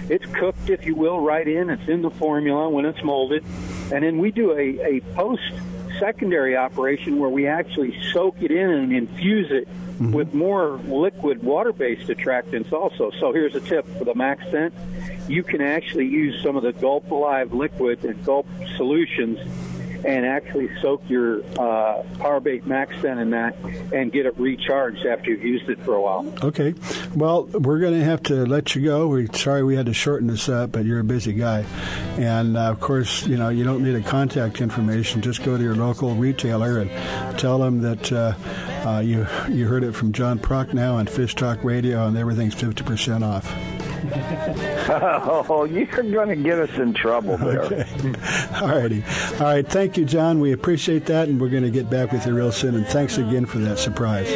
it's cooked, if you will, right in. It's in the formula when it's molded. And then we do a, a post-secondary operation where we actually soak it in and infuse it mm-hmm. with more liquid water-based attractants also. So here's a tip for the MaxScent. You can actually use some of the Gulp Live liquid and Gulp solutions and actually soak your uh, Powerbait MaxScent in that and get it recharged after you've used it for a while. Okay. Well, we're going to have to let you go. We're sorry we had to shorten this up, but you're a busy guy. And, uh, of course, you know, you don't need a contact information. Just go to your local retailer and tell them that uh, uh, you you heard it from John Prock now on Fish Talk Radio, and everything's fifty percent off. Oh, you're going to get us in trouble there. Okay. All righty. All right. Thank you, John. We appreciate that, and we're going to get back with you real soon. And thanks again for that surprise.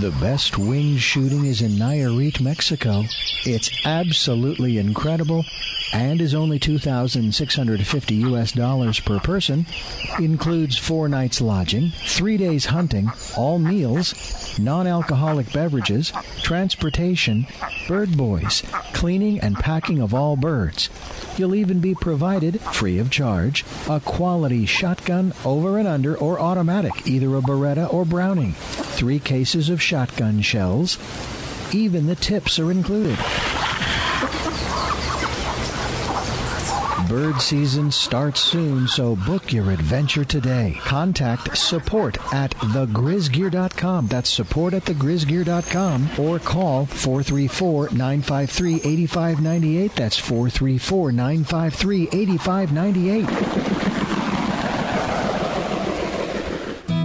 The best wing shooting is in Nayarit, Mexico. It's absolutely incredible and is only two thousand six hundred fifty U S dollars per person. Includes four nights lodging, three days hunting, all meals, non-alcoholic beverages, transportation, bird boys, cleaning and packing of all birds. You'll even be provided, free of charge, a quality shotgun over and under or automatic, either a Beretta or Browning. Three cases of shotgun shells. Even the tips are included. Bird season starts soon, so book your adventure today. Contact support at the grizz gear dot com. That's support at the grizz gear dot com. Or call four three four, nine five three, eight five nine eight. That's four three four, nine five three, eight five nine eight.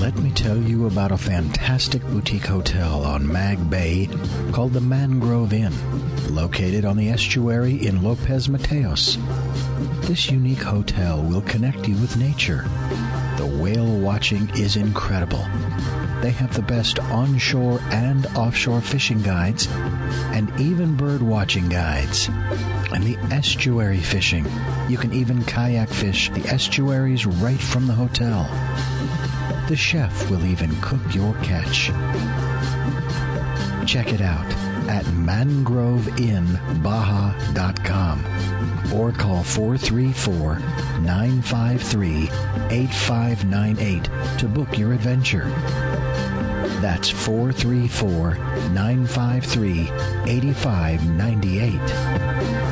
Let me tell you about a fantastic boutique hotel on Mag Bay called the Mangrove Inn, located on the estuary in Lopez Mateos. This unique hotel will connect you with nature. The whale watching is incredible. They have the best onshore and offshore fishing guides, and even bird watching guides. And the estuary fishing. You can even kayak fish the estuaries right from the hotel. The chef will even cook your catch. Check it out at mangrove in baja dot com or call four three four, nine five three, eight five nine eight to book your adventure. That's four three four, nine five three, eight five nine eight.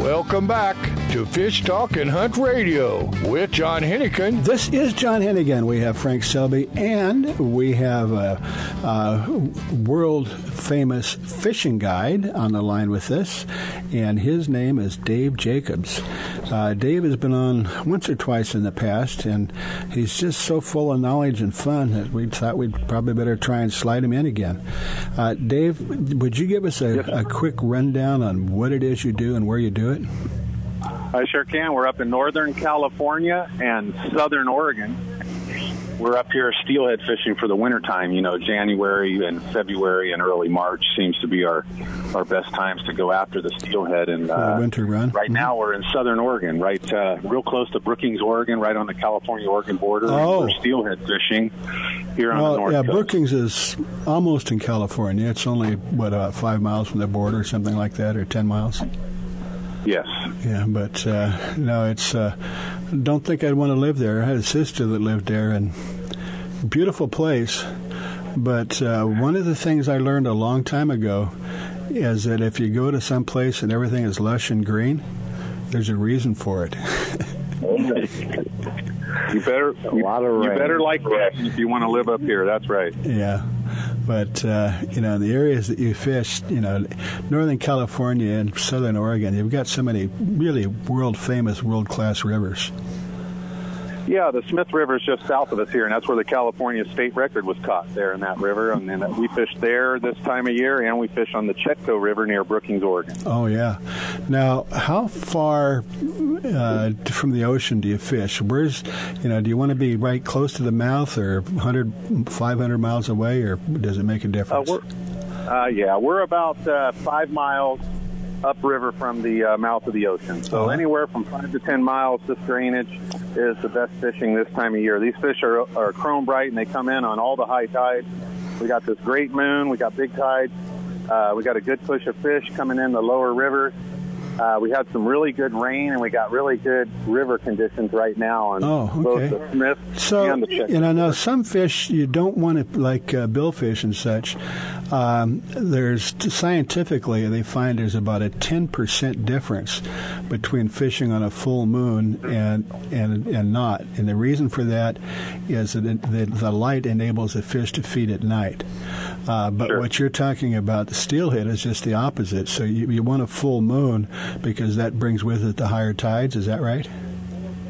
Welcome back to Fish Talk and Hunt Radio with John Hennigan. This is John Hennigan. We have Frank Selby, and we have a, a world-famous fishing guide on the line with us, and his name is Dave Jacobs. Uh, Dave has been on once or twice in the past, and he's just so full of knowledge and fun that we thought we'd probably better try and slide him in again. Uh, Dave, would you give us a, yes. a quick rundown on what it is you do and where you do it? I sure can. We're up in Northern California and Southern Oregon. we're up here steelhead fishing for the wintertime. You know, January and February and early March seems to be our, our best times to go after the steelhead. And uh, winter run. Right mm-hmm. now we're in southern Oregon, right uh, real close to Brookings, Oregon, right on the California-Oregon border. Oh. We're steelhead fishing here on well, the north yeah, coast. Brookings is almost in California. It's only, what, uh, five miles from the border or something like that, or ten miles? Yes. Yeah, but uh, no, it's. Uh, don't think I'd want to live there. I had a sister that lived there, and beautiful place. But uh, one of the things I learned a long time ago is that if you go to some place and everything is lush and green, there's a reason for it. you better, a lot of rain. You better like that if you want to live up here. That's right. Yeah. But, uh, you know, the areas that you fish, you know, Northern California and Southern Oregon, you've got so many really world-famous, world-class rivers. Yeah, the Smith River is just south of us here, and that's where the California state record was caught, there in that river. And then we fish there this time of year, and we fish on the Chetco River near Brookings, Oregon. Oh, yeah. Now, how far uh, from the ocean do you fish? Where's, you know, do you want to be right close to the mouth or one hundred, five hundred miles away, or does it make a difference? Uh, we're, uh, yeah, we're about uh, five miles upriver from the uh, mouth of the ocean. So anywhere from five to ten miles, this drainage is the best fishing this time of year. These fish are, are chrome bright, and they come in on all the high tides. We got this great moon. We got big tides. Uh, we got a good push of fish coming in the lower rivers. Uh, we had some really good rain, and we got really good river conditions right now on oh, okay. both the Smith so, and the Check. And I know some fish you don't want to, like uh, billfish and such. Um, there's scientifically they find there's about a ten percent difference between fishing on a full moon and and and not. And the reason for that is that it, the, the light enables the fish to feed at night. Uh, but sure. what you're talking about, the steelhead, is just the opposite. So you, you want a full moon, because that brings with it the higher tides. Is that right?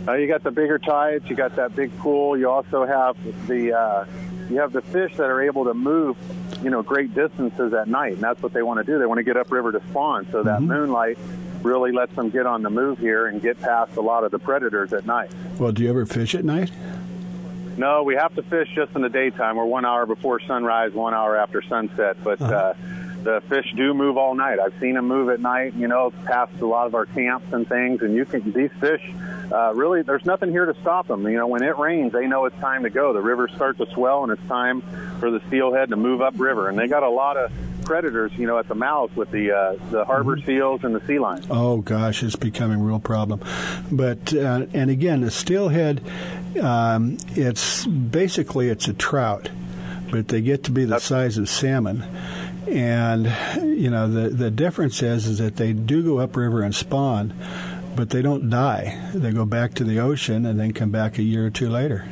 Uh, you got the bigger tides. You got that big pool. You also have the uh, you have the fish that are able to move, you know, great distances at night, and that's what they want to do. They want to get upriver to spawn. So that mm-hmm. moonlight really lets them get on the move here and get past a lot of the predators at night. Well, do you ever fish at night? No, we have to fish just in the daytime. We're one hour before sunrise, one hour after sunset, but. Uh-huh. Uh, The fish do move all night. I've seen them move at night, you know, past a lot of our camps and things. And you can, these fish, uh, really, there's nothing here to stop them. You know, when it rains, they know it's time to go. The rivers start to swell, and it's time for the steelhead to move upriver. And they got a lot of predators, you know, at the mouth with the uh, the harbor seals and the sea lions. Oh, gosh, it's becoming a real problem. But, uh, and again, the steelhead, um, it's basically it's a trout, but they get to be the size of salmon. And, you know, the, the difference is, is that they do go upriver and spawn, but they don't die. They go back to the ocean and then come back a year or two later.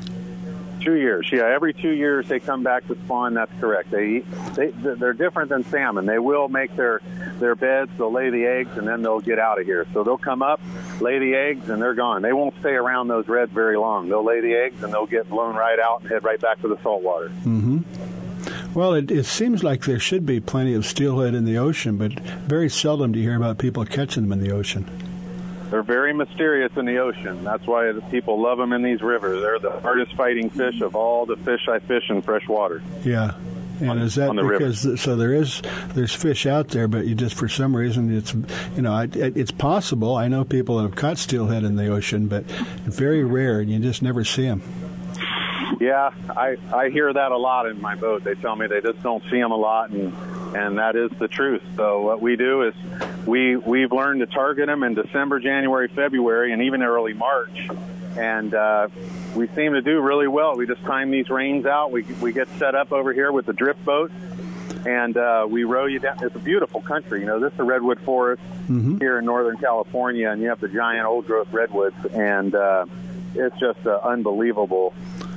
Two years, yeah. Every two years they come back to spawn. That's correct. They eat, they they're different than salmon. They will make their their beds. They'll lay the eggs and then they'll get out of here. So they'll come up, lay the eggs, and they're gone. They won't stay around those reds very long. They'll lay the eggs and they'll get blown right out and head right back to the salt water. Mm-hmm. Well, it, it seems like there should be plenty of steelhead in the ocean, but very seldom do you hear about people catching them in the ocean. They're very mysterious in the ocean. That's why the people love them in these rivers. They're the hardest fighting fish of all the fish I fish in fresh water. Yeah. And on, is that because river. so there is there's fish out there, but you just for some reason it's you know it, it, it's possible. I know people that have caught steelhead in the ocean, but very rare, and you just never see them. Yeah, I, I hear that a lot in my boat. They tell me they just don't see them a lot, and, and that is the truth. So what we do is we, we've learned to target them in December, January, February, and even early March. And uh, we seem to do really well. We just time these rains out. We, we get set up over here with the drift boat, and uh, we row you down. It's a beautiful country. You know, this is a redwood forest mm-hmm. here in Northern California, and you have the giant old-growth redwoods, and uh, it's just uh, unbelievable.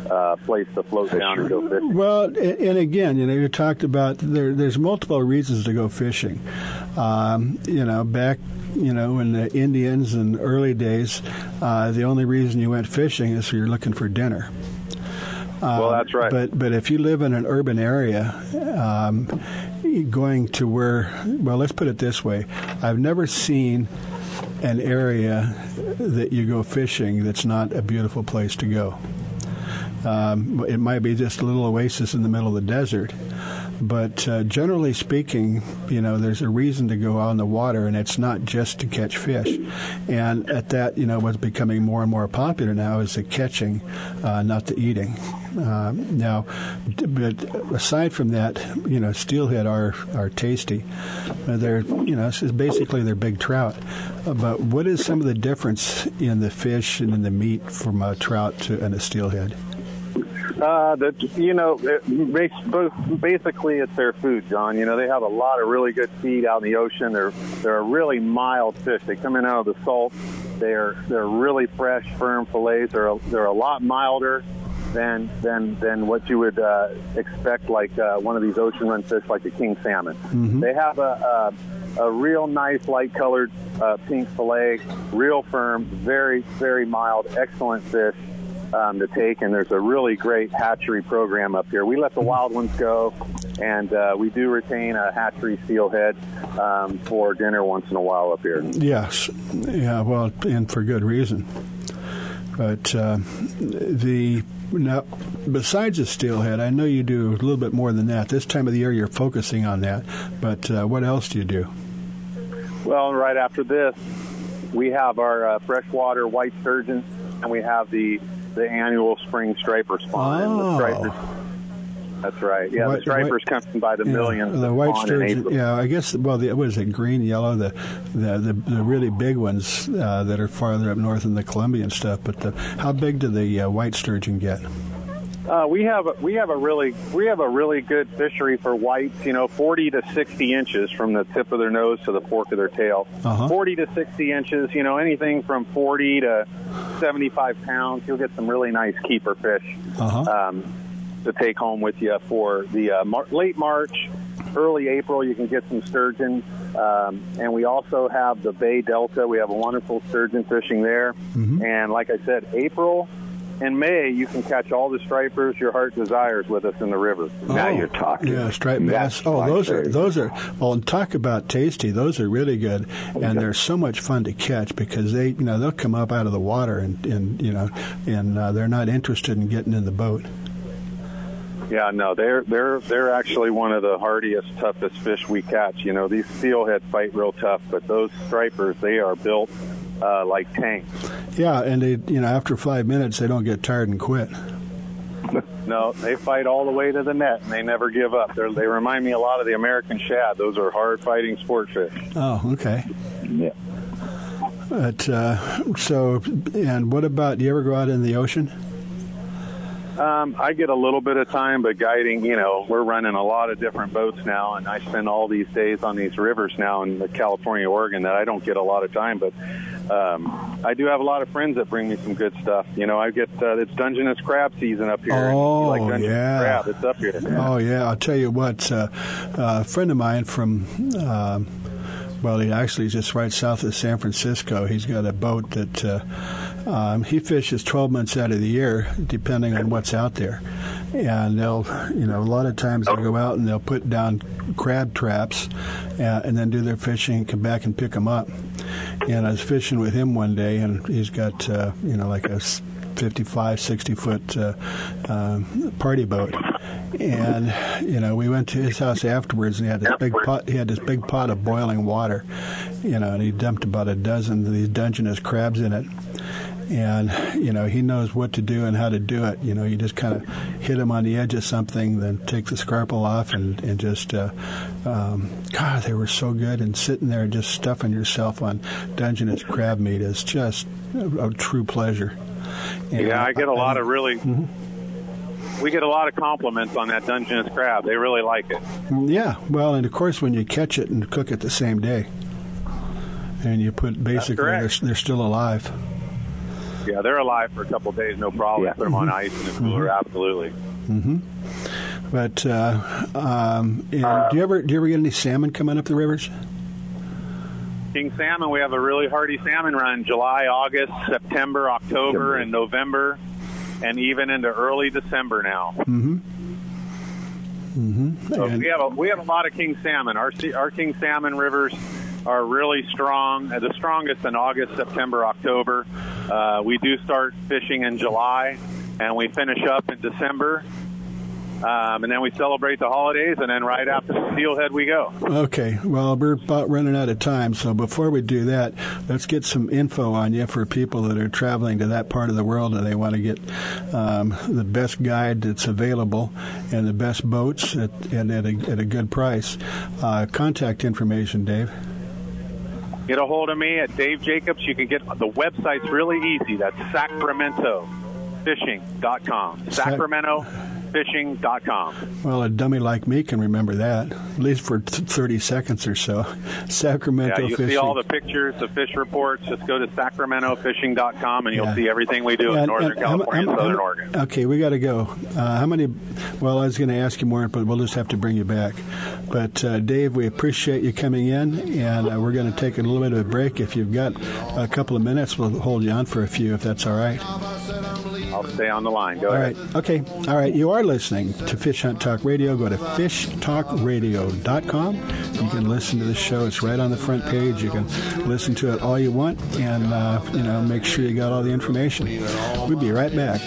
Uh, place to float down and go fishing. Well, and again, you know, you talked about there, there's multiple reasons to go fishing. Um, you know, back, you know, in the Indians and early days, uh, the only reason you went fishing is you're looking for dinner. Um, well, that's right. But but if you live in an urban area, um, going to where, well, let's put it this way. I've never seen an area that you go fishing that's not a beautiful place to go. Um, it might be just a little oasis in the middle of the desert. But uh, generally speaking, you know, there's a reason to go out on the water, and it's not just to catch fish. And at that, you know, what's becoming more and more popular now is the catching, uh, not the eating. Uh, now, but aside from that, you know, steelhead are are tasty. Uh, they're, you know, this is basically they're big trout. Uh, but what is some of the difference in the fish and in the meat from a trout to and a steelhead? Uh, the, you know, it, basically it's their food, John. You know, they have a lot of really good feed out in the ocean. They're they're a really mild fish. They come in out of the salt. They're they're really fresh, firm fillets. They're a, they're a lot milder than than than what you would uh, expect, like uh, one of these ocean run fish, like the king salmon. Mm-hmm. They have a, a a real nice, light-colored uh, pink fillet, real firm, very very mild, excellent fish. Um, to take, and there's a really great hatchery program up here. We let the wild ones go, and uh, we do retain a hatchery steelhead um, for dinner once in a while up here. Yes, yeah, well, and for good reason. But uh, the now, besides the steelhead, I know you do a little bit more than that. This time of the year, you're focusing on that. But uh, what else do you do? Well, right after this, we have our uh, freshwater white sturgeon, and we have the the annual spring striper spawn. Oh. The stripers, that's right. Yeah, white, the stripers white, come by the yeah, millions. The white sturgeon. Yeah, I guess. Well, the, what is it? Green, yellow. The the the, the really big ones uh, that are farther up north in the Columbia and stuff. But the, how big do the uh, white sturgeon get? Uh, we have a, we have a really we have a really good fishery for whites. You know, forty to sixty inches from the tip of their nose to the fork of their tail. Uh-huh. Forty to sixty inches. You know, anything from forty to seventy-five pounds. You'll get some really nice keeper fish uh-huh. um, to take home with you for the uh, mar- late March, early April. You can get some sturgeon, um, and we also have the Bay Delta. We have a wonderful sturgeon fishing there, mm-hmm. and like I said, April. In May, you can catch all the stripers your heart desires with us in the river. Oh, now you're talking. Yeah, striped bass. Oh, those are, those are, well, and talk about tasty. Those are really good, okay. And they're so much fun to catch because they, you know, they'll come up out of the water and, and you know, and uh, they're not interested in getting in the boat. Yeah, no, they're they're they're actually one of the hardiest, toughest fish we catch. You know, these steelhead fight real tough, but those stripers, they are built Uh, like tanks. Yeah, and they, you know, after five minutes, they don't get tired and quit. No, they fight all the way to the net, and they never give up. They're, they remind me a lot of the American shad. Those are hard-fighting sport fish. Oh, okay. Yeah. But, uh, so, and what about, do you ever go out in the ocean? Um, I get a little bit of time, but guiding, you know, we're running a lot of different boats now, and I spend all these days on these rivers now in the California, Oregon, that I don't get a lot of time, but um, I do have a lot of friends that bring me some good stuff. You know, I get, uh, it's Dungeness crab season up here. Oh, like Dungeness yeah. crab, it's up here. Yeah. Oh, yeah. I'll tell you what, uh, a friend of mine from... Uh, Well, he actually is just right south of San Francisco. He's got a boat that uh, um, he fishes twelve months out of the year, depending on what's out there. And they'll, you know, a lot of times they'll go out and they'll put down crab traps uh, and then do their fishing and come back and pick them up. And I was fishing with him one day, and he's got, uh, you know, like a fifty-five, sixty-foot uh, uh, party boat. And, you know, we went to his house afterwards, and he had this big pot. He had this big pot of boiling water, you know, and he dumped about a dozen of these Dungeness crabs in it. And, you know, he knows what to do and how to do it. You know, you just kind of hit him on the edge of something, then take the scalpel off and, and just, uh, um, God, they were so good. And sitting there just stuffing yourself on Dungeness crab meat is just a, a true pleasure. And, yeah, I get a lot of really... Mm-hmm. We get a lot of compliments on that Dungeness crab. They really like it. Yeah. Well, and, of course, when you catch it and cook it the same day, and you put basically they're, they're still alive. Yeah, they're alive for a couple of days, no problem. Yeah. Put them mm-hmm. on ice in the cooler, mm-hmm. absolutely. Mm-hmm. But uh, um, and uh, do you ever do you ever get any salmon coming up the rivers? King salmon. We have a really hearty salmon run July, August, September, October, and November. And even into early December now. Mm-hmm. Mm-hmm. So we have a, we have a lot of king salmon. Our our king salmon rivers are really strong. The strongest in August, September, October. Uh, we do start fishing in July, and we finish up in December. Um, and then we celebrate the holidays, and then right after Steelhead we go. Okay. Well, we're about running out of time, so before we do that, let's get some info on you for people that are traveling to that part of the world and they want to get um, the best guide that's available and the best boats at, and at a, at a good price. Uh, contact information, Dave. Get a hold of me at Dave Jacobs. You can get the website's really easy. That's Sacramento Fishing dot com. Sacramento. fishing dot com. Well, a dummy like me can remember that, at least for thirty seconds or so. Sacramento yeah, you Fishing. You see all the pictures, the fish reports. Just go to Sacramento Fishing dot com, and you'll yeah. see everything we do yeah, in Northern and, California I'm, I'm, and Southern I'm, Oregon. Okay, we got to go. Uh, how many? Well, I was going to ask you more, but we'll just have to bring you back. But, uh, Dave, we appreciate you coming in, and uh, we're going to take a little bit of a break. If you've got a couple of minutes, we'll hold you on for a few, if that's all right. I'll stay on the line. Go all ahead. Right. Okay. All right. You are listening to Fish Hunt Talk Radio. Go to fish talk radio dot com. You can listen to the show. It's right on the front page. You can listen to it all you want, and uh, you know, make sure you got all the information. We'll be right back.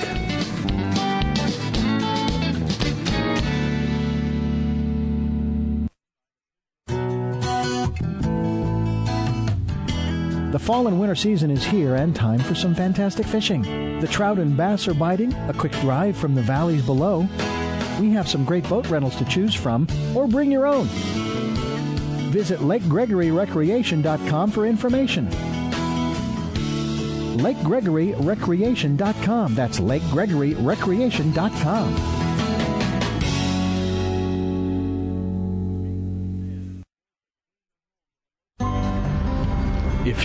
The fall and winter season is here, and time for some fantastic fishing. The trout and bass are biting, a quick drive from the valleys below. We have some great boat rentals to choose from, or bring your own. Visit Lake Gregory Recreation dot com for information. Lake Gregory Recreation dot com. That's Lake Gregory Recreation dot com. If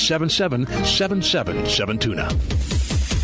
seven seven, seven seven seven, TUNA.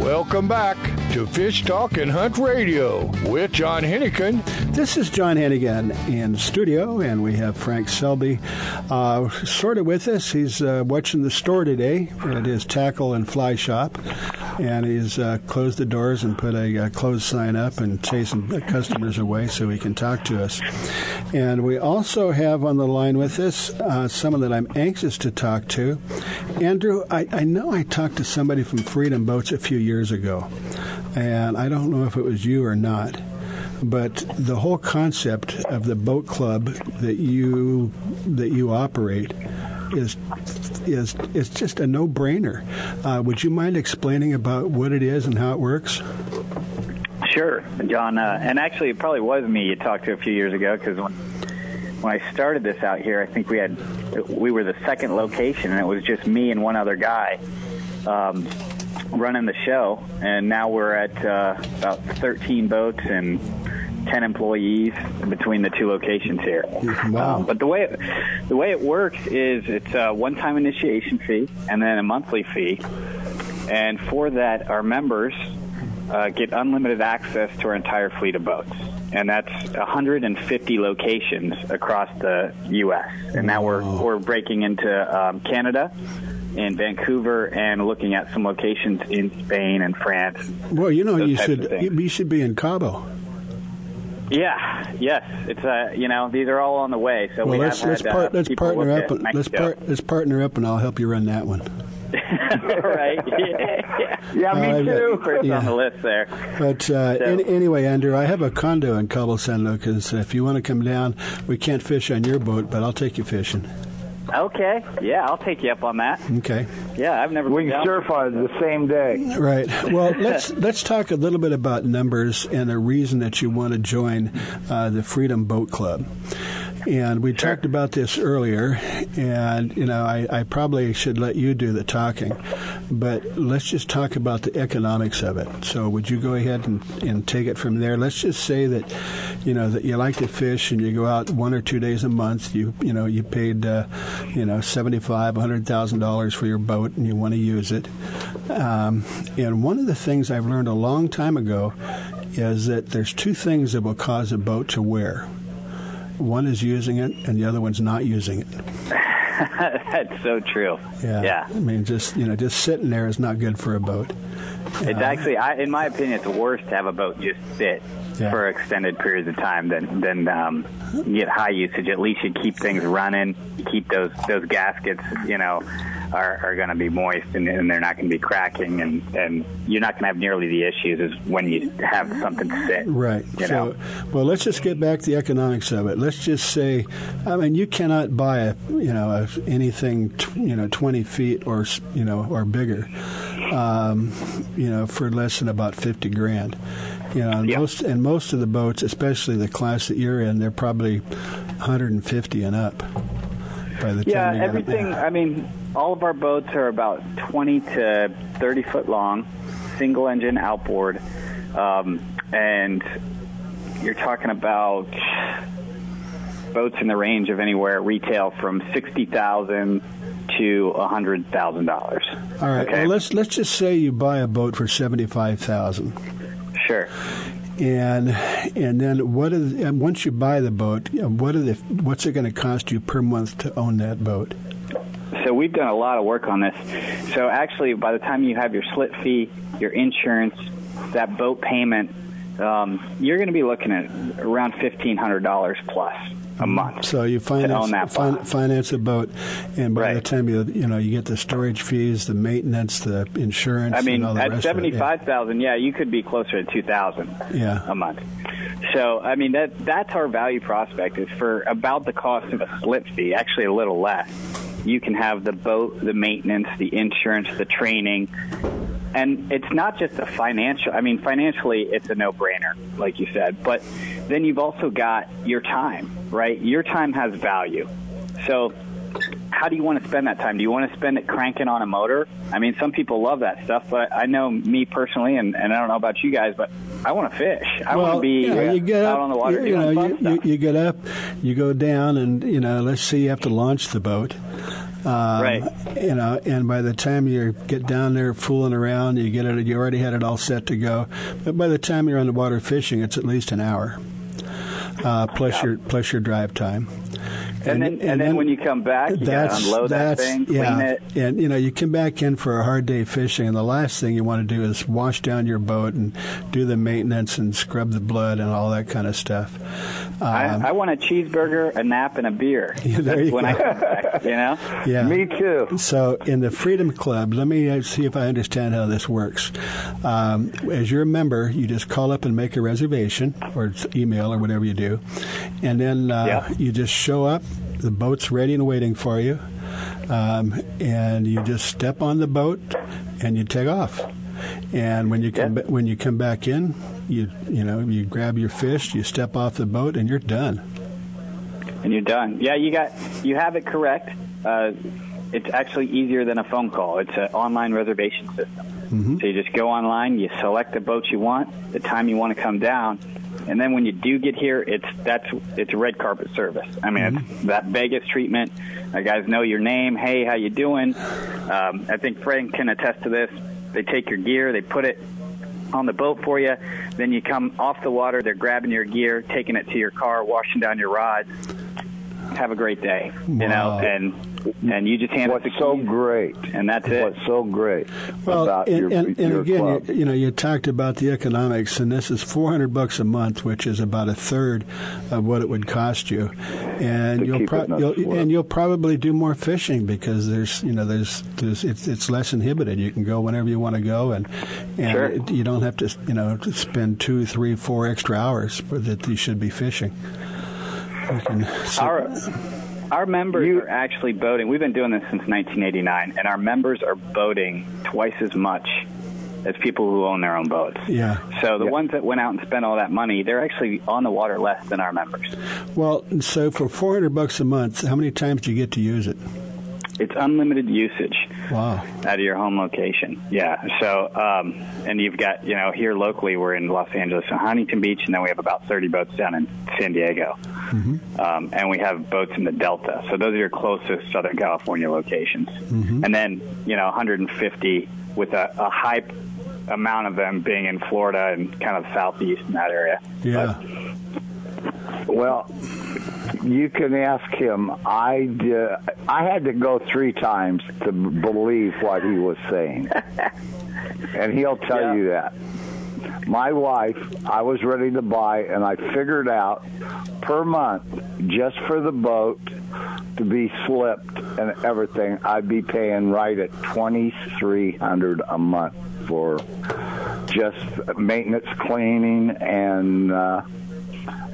Welcome back to Fish Talk and Hunt Radio with John Henneken. This is John Hennigan in studio, and we have Frank Selby uh, sort of with us. He's uh, watching the store today at his tackle and fly shop, and he's uh, closed the doors and put a, a closed sign up and chasing customers away so he can talk to us. And we also have on the line with us uh, someone that I'm anxious to talk to. Andrew, I, I know I talked to somebody from Freedom Boats a few years ago, and I don't know if it was you or not, But the whole concept of the boat club that you that you operate is is it's just a no-brainer. Uh, would you mind explaining about what it is and how it works? Sure, John. Uh, and actually, it probably was me you talked to a few years ago, because when, when I started this out here, I think we had we were the second location, and it was just me and one other guy um, running the show. And now we're at uh, about thirteen boats and ten employees between the two locations here. Wow. Um, but the way it, the way it works is it's a one-time initiation fee and then a monthly fee. And for that, our members uh, get unlimited access to our entire fleet of boats. And that's one hundred fifty locations across the U S And now we're, we're breaking into um, Canada, in Vancouver, and looking at some locations in Spain and France. Well, you know, you should you should be in Cabo. Yeah. Yes. It's uh, you know, these are all on the way. So well, we let's, have let's, had, par- uh, let's partner up. And, let's par- let's partner up, and I'll help you run that one. All right. Yeah. Yeah, yeah me uh, too. Chris yeah. on the list there. But uh, so. any, anyway, Andrew, I have a condo in Cabo San Lucas. If you want to come down, we can't fish on your boat, but I'll take you fishing. Okay. Yeah, I'll take you up on that. Okay. Yeah, I've never been down. We can surf on the same day. Right. Well, let's let's talk a little bit about numbers and a reason that you want to join uh, the Freedom Boat Club. And we sure. talked about this earlier, and, you know, I, I probably should let you do the talking. But let's just talk about the economics of it. So would you go ahead and, and take it from there? Let's just say that, you know, that you like to fish and you go out one or two days a month. You you know, you paid, uh, you know, seventy-five thousand dollars, one hundred thousand dollars for your boat, and you want to use it. Um, and one of the things I've learned a long time ago is that there's two things that will cause a boat to wear. One is using it, and the other one's not using it. That's so true. Yeah. yeah. I mean, just you know, just sitting there is not good for a boat. It's uh, actually, I, in my opinion, it's worse to have a boat just sit yeah. for extended periods of time than than um, get high usage. At least you keep things running. You keep those those gaskets, you know, are, are going to be moist, and, and they're not going to be cracking, and, and you're not going to have nearly the issues as when you have something sit. Right. You know? So, well, let's just get back to the economics of it. Let's just say, I mean, you cannot buy a you know a, anything tw- you know twenty feet or you know or bigger. Um, you know, for less than about fifty grand. You know, and yep. most and most of the boats, especially the class that you're in, they're probably one hundred fifty and up. By the yeah, time yeah, everything. I mean, all of our boats are about twenty to thirty foot long, single engine outboard, um, and you're talking about boats in the range of anywhere retail from sixty thousand. To a hundred thousand dollars. All right. Okay. Well, let's let's just say you buy a boat for seventy-five thousand. Sure. And and then what is and once you buy the boat, what are the what's it going to cost you per month to own that boat? So we've done a lot of work on this. So actually, by the time you have your slip fee, your insurance, that boat payment, um, you're going to be looking at around fifteen hundred dollars plus. A month. So you finance fin- finance a boat, and by right. the time you you know you get the storage fees, the maintenance, the insurance. I mean, and all the at seventy five thousand, yeah. yeah, you could be closer to two thousand, yeah. a month. So I mean that that's our value prospect is for about the cost of a slip fee, actually a little less. You can have the boat, the maintenance, the insurance, the training. And it's not just a financial, I mean, financially, it's a no-brainer, like you said. But then you've also got your time, right? Your time has value. So how do you want to spend that time? Do you want to spend it cranking on a motor? I mean, some people love that stuff, but I know me personally, and, and I don't know about you guys, but I want to fish. I well, want to be yeah, you get out up, on the water you, doing know, fun you, stuff. You get up, you go down, and, you know, let's say you have to launch the boat. Um, right. You know, and by the time you get down there fooling around, you get it. You already had it all set to go. But by the time you're on the water fishing, it's at least an hour, uh, plus yeah. your plus your drive time. And, and then, and and then, then when you come back, you got to unload that thing, clean yeah. it. And, you know, you come back in for a hard day fishing, and the last thing you want to do is wash down your boat and do the maintenance and scrub the blood and all that kind of stuff. Um, I, I want a cheeseburger, a nap, and a beer. Yeah, there That's you when go. I come back, you know? Yeah. Me too. So in the Freedom Club, let me see if I understand how this works. Um, as you're a member, you just call up and make a reservation or email or whatever you do, and then uh, yeah. you just show up. The boat's ready and waiting for you, um, and you just step on the boat and you take off. And when you come yeah. when you come back in, you you know you grab your fish, you step off the boat, and you're done. And you're done. Yeah, you got you have it correct. Uh, it's actually easier than a phone call. It's an online reservation system. Mm-hmm. So you just go online, you select the boat you want, the time you want to come down. And then when you do get here, it's that's it's red carpet service. I mean, mm-hmm. it's that Vegas treatment. The guys know your name. Hey, how you doing? Um, I think Frank can attest to this. They take your gear. They put it on the boat for you. Then you come off the water. They're grabbing your gear, taking it to your car, washing down your rods. Have a great day. Wow. You know, and... And you just hand What's it so great, and that's it. What's so great well, about and, your, and, and your again, club. You, you know, you talked about the economics, and this is four hundred bucks a month, which is about a third of what it would cost you. And you'll, pro- you'll and you'll probably do more fishing because there's you know there's, there's it's it's less inhibited. You can go whenever you want to go, and and sure. it, you don't have to you know spend two, three, four extra hours that you should be fishing. You can, so, All right. Our members you, are actually boating. We've been doing this since nineteen eighty-nine, and our members are boating twice as much as people who own their own boats. Yeah. So the yeah. ones that went out and spent all that money, they're actually on the water less than our members. Well, so for four hundred bucks a month, how many times do you get to use it? It's unlimited usage. Wow. Out of your home location. Yeah. So, um, and you've got, you know, here locally we're in Los Angeles and Huntington Beach, and then we have about thirty boats down in San Diego. Mm-hmm. Um, and we have boats in the Delta. So those are your closest Southern California locations. Mm-hmm. And then, you know, one hundred fifty with a, a high amount of them being in Florida and kind of southeast in that area. Yeah. But, well... You can ask him. I, uh, I had to go three times to b- believe what he was saying. And he'll tell yeah. you that. My wife, I was ready to buy, and I figured out per month, just for the boat to be slipped and everything, I'd be paying right at twenty-three hundred dollars a month for just maintenance, cleaning, and uh,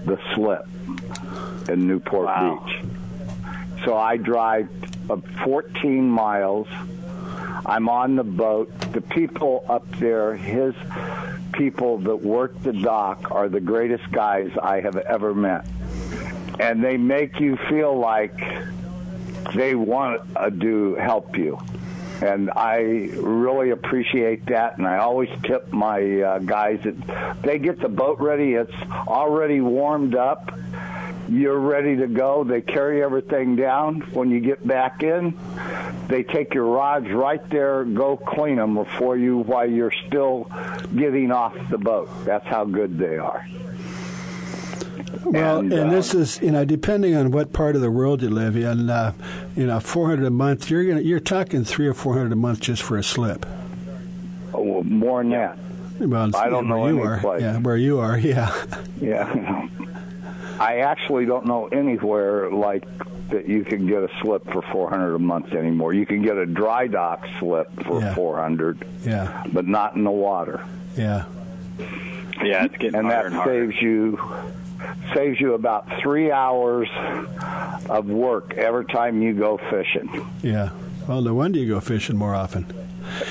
the slip. In Newport wow. Beach. So I drive fourteen miles. I'm on the boat. The people up there, his people that work the dock are the greatest guys I have ever met. And they make you feel like they want to help you. And I really appreciate that, and I always tip my uh, guys that they get the boat ready. It's already warmed up. You're ready to go. They carry everything down. When you get back in, they take your rods right there, go clean them before you while you're still getting off the boat. That's how good they are. Well, and, uh, and this is, you know, depending on what part of the world you live in, uh, you know, four hundred a month, you're gonna, you're talking three or four hundred a month just for a slip. Oh, well, more than that. Well, I don't know any are. place. Yeah, where you are, yeah. Yeah. I actually don't know anywhere like that you can get a slip for four hundred a month anymore. You can get a dry dock slip for yeah. four hundred, yeah, but not in the water. Yeah, yeah, it's getting and harder that and harder. saves you saves you about three hours of work every time you go fishing. Yeah, well, no wonder you go fishing more often.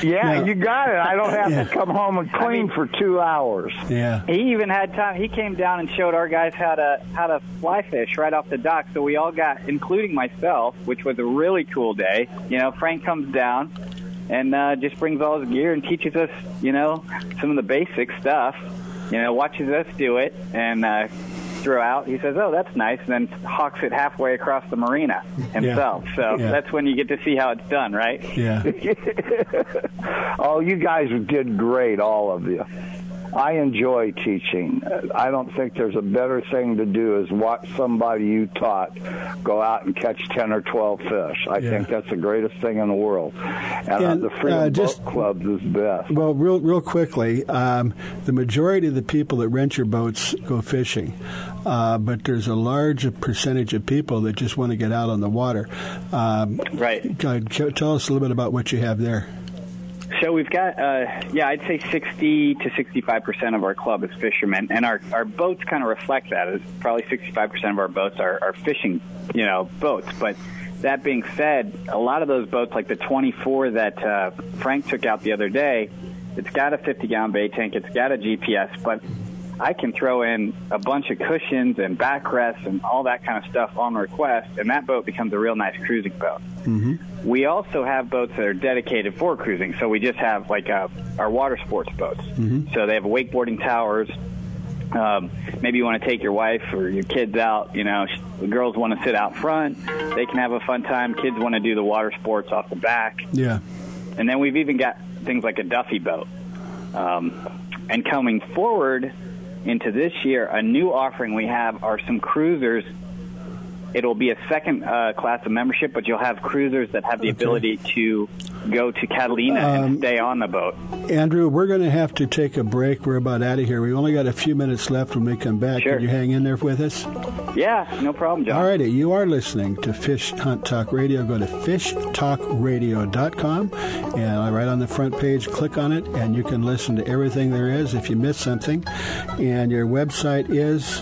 Yeah, now, you got it. I don't have yeah. to come home and clean I mean, for two hours. Yeah. He even had time. He came down and showed our guys how to how to fly fish right off the dock. So we all got, including myself, which was a really cool day. You know, Frank comes down and uh, just brings all his gear and teaches us, you know, some of the basic stuff. You know, watches us do it and uh, throw out. He says, "Oh, that's nice," and then hawks it halfway across the marina himself. Yeah. So yeah. that's when you get to see how it's done, right? Yeah. Oh, you guys did great, all of you. I enjoy teaching. I don't think there's a better thing to do is watch somebody you taught go out and catch ten or twelve fish. I yeah. think that's the greatest thing in the world. And, and uh, the Freedom uh, just, Boat Club is best. Well, real real quickly, um, the majority of the people that rent your boats go fishing, uh, but there's a large percentage of people that just want to get out on the water. Um, right. Tell us a little bit about what you have there. So we've got, uh, yeah, I'd say sixty to sixty-five percent of our club is fishermen, and our, our boats kind of reflect that. It's probably sixty-five percent of our boats are, are fishing, you know, boats. But that being said, a lot of those boats, like the twenty-four that uh, Frank took out the other day, it's got a fifty-gallon bait tank, it's got a G P S, but I can throw in a bunch of cushions and backrests and all that kind of stuff on request, and that boat becomes a real nice cruising boat. Mm-hmm. We also have boats that are dedicated for cruising, so we just have like a, our water sports boats. Mm-hmm. So they have wakeboarding towers. Um, maybe you want to take your wife or your kids out. You know, the girls want to sit out front. They can have a fun time. Kids want to do the water sports off the back. Yeah. And then we've even got things like a Duffy boat. Um, and coming forward into this year, a new offering we have are some cruisers. It'll be a second uh, class of membership, but you'll have cruisers that have the okay. ability to go to Catalina um, and stay on the boat. Andrew, we're going to have to take a break. We're about out of here. We've only got a few minutes left when we come back. Sure. Can you hang in there with us? Yeah, no problem, John. All righty. You are listening to Fish Hunt Talk Radio. Go to fish talk radio dot com, and right on the front page, click on it, and you can listen to everything there is if you miss something. And your website is...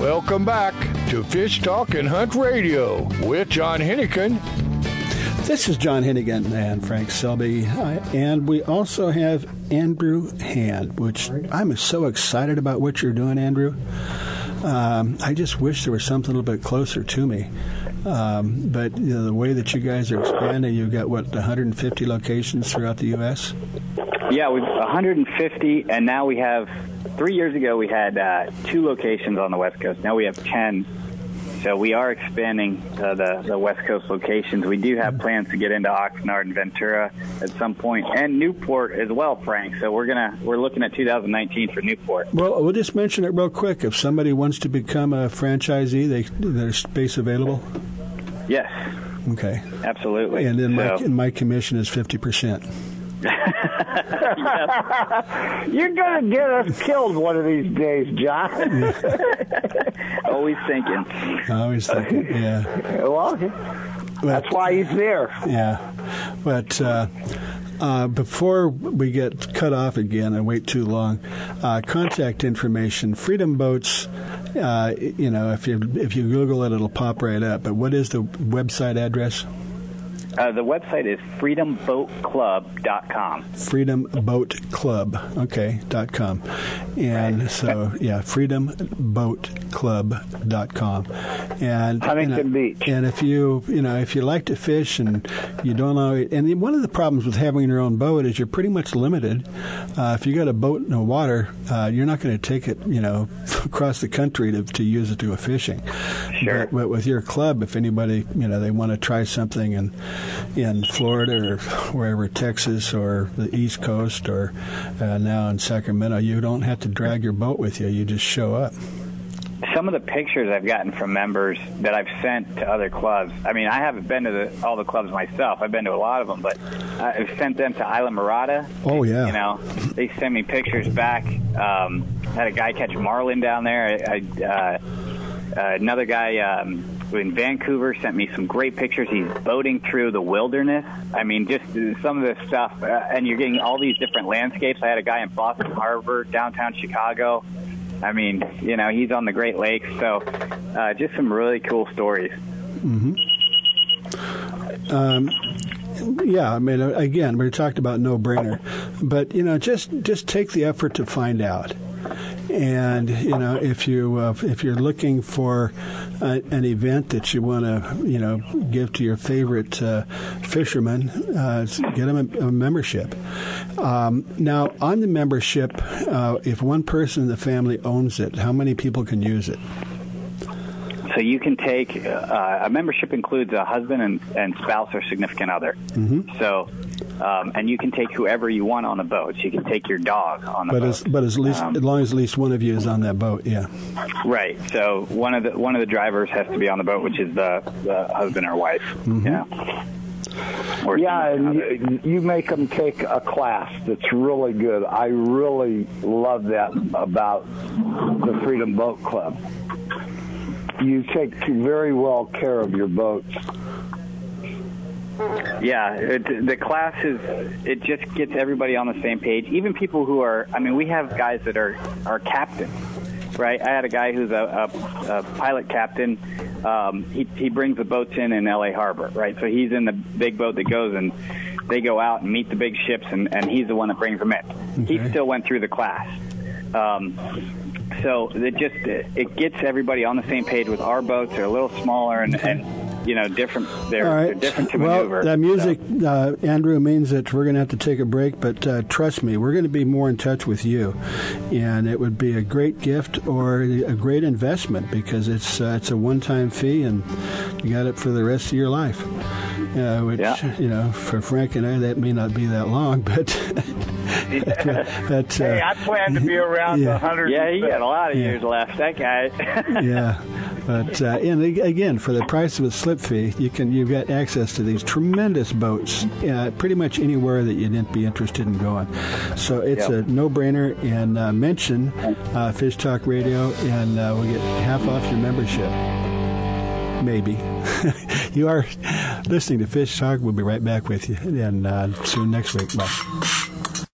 Welcome back to Fish Talk and Hunt Radio with John Henneken. This is John Hennigan and Frank Selby, and we also have Andrew Hand, which I'm so excited about what you're doing, Andrew. Um, I just wish there was something a little bit closer to me. Um, but you know, the way that you guys are expanding, you've got, what, one hundred fifty locations throughout the U S? Yeah, we've one hundred fifty, and now we have, three years ago we had uh, two locations on the West Coast. Now we have ten. So we are expanding uh, the, the West Coast locations. We do have plans to get into Oxnard and Ventura at some point, and Newport as well, Frank. So we're gonna we're looking at two thousand nineteen for Newport. Well, we'll just mention it real quick. If somebody wants to become a franchisee, they there's space available. Yes. Okay. Absolutely. And then so. my, and my commission is fifty percent. Yes. You're going to get us killed one of these days, John. Always thinking. Always thinking, yeah. Well, but, that's why he's there. Yeah. But uh, uh, before we get cut off again and wait too long, uh, contact information, Freedom Boats, uh, you know, if you, if you Google it, it'll pop right up. But what is the website address? Uh, the website is freedom boat club dot com. freedom boat club, okay, dot com. And right. So, yeah, freedom boat club dot com. And Huntington you know, Beach. And if you, you know, if you like to fish and you don't know, and one of the problems with having your own boat is you're pretty much limited. Uh, if you got a boat in the water, uh, you're not going to take it, you know, across the country to, to use it to go fishing. Sure. But, but with your club, if anybody, you know, they want to try something and in Florida or wherever, Texas or the East Coast or uh, now in Sacramento, you don't have to drag your boat with you. You just show up. Some of the pictures I've gotten from members that I've sent to other clubs, I mean, I haven't been to the, all the clubs myself. I've been to a lot of them, but I've sent them to Isla Mirada. Oh, yeah. You know, they send me pictures back. Um, had a guy catch a marlin down there. I, I, uh, uh, another guy... Um, in Vancouver sent me some great pictures. He's boating through the wilderness. I mean, just some of this stuff. Uh, and you're getting all these different landscapes. I had a guy in Boston Harbor, downtown Chicago. I mean, you know, he's on the Great Lakes. So uh, just some really cool stories. Mm-hmm. Um Yeah, I mean, again, we talked about no-brainer. But, you know, just, just take the effort to find out. And, you know, if, you, uh, if you're looking for a, an event that you want to, you know, give to your favorite uh, fisherman, uh, get them a, a membership. Um, now, on the membership, uh, if one person in the family owns it, how many people can use it? So you can take uh, a membership includes a husband and, and spouse or significant other. Mm-hmm. So, um, and you can take whoever you want on the boat. So you can take your dog on the but boat. As, but as, least, um, as long as at least one of you is on that boat, yeah. Right. So one of the one of the drivers has to be on the boat, which is the, the husband or wife. Mm-hmm. Yeah. Or yeah, and you, you make them take a class that's really good. I really love that about the Freedom Boat Club. You take very well care of your boats. Yeah, it, the class is, it just gets everybody on the same page. Even people who are, I mean, we have guys that are, are captains, right? I had a guy who's a, a, a pilot captain. Um, he, he brings the boats in in L A Harbor, right? So he's in the big boat that goes and they go out and meet the big ships, and, and he's the one that brings them in. Okay. He still went through the class. Um So it just it gets everybody on the same page. With our boats, they're a little smaller and, and you know different. They're, right. they're different to well, maneuver. Well, that music, so. uh, Andrew, means that we're going to have to take a break. But uh, trust me, we're going to be more in touch with you, and it would be a great gift or a great investment because it's uh, it's a one-time fee and you got it for the rest of your life. Uh, which yeah. you know, for Frank and I, that may not be that long, but. But, but, uh, hey, I plan to be around yeah. one hundred. Yeah, he got a lot of yeah. years left, that guy. yeah, but uh, and again, for the price of a slip fee, you can you've got access to these tremendous boats, uh, pretty much anywhere that you'd be interested in going. So it's yep. a no-brainer. And uh, mention uh, Fish Talk Radio, and uh, we'll get half off your membership. Maybe. You are listening to Fish Talk. We'll be right back with you, and uh, soon next week. Bye.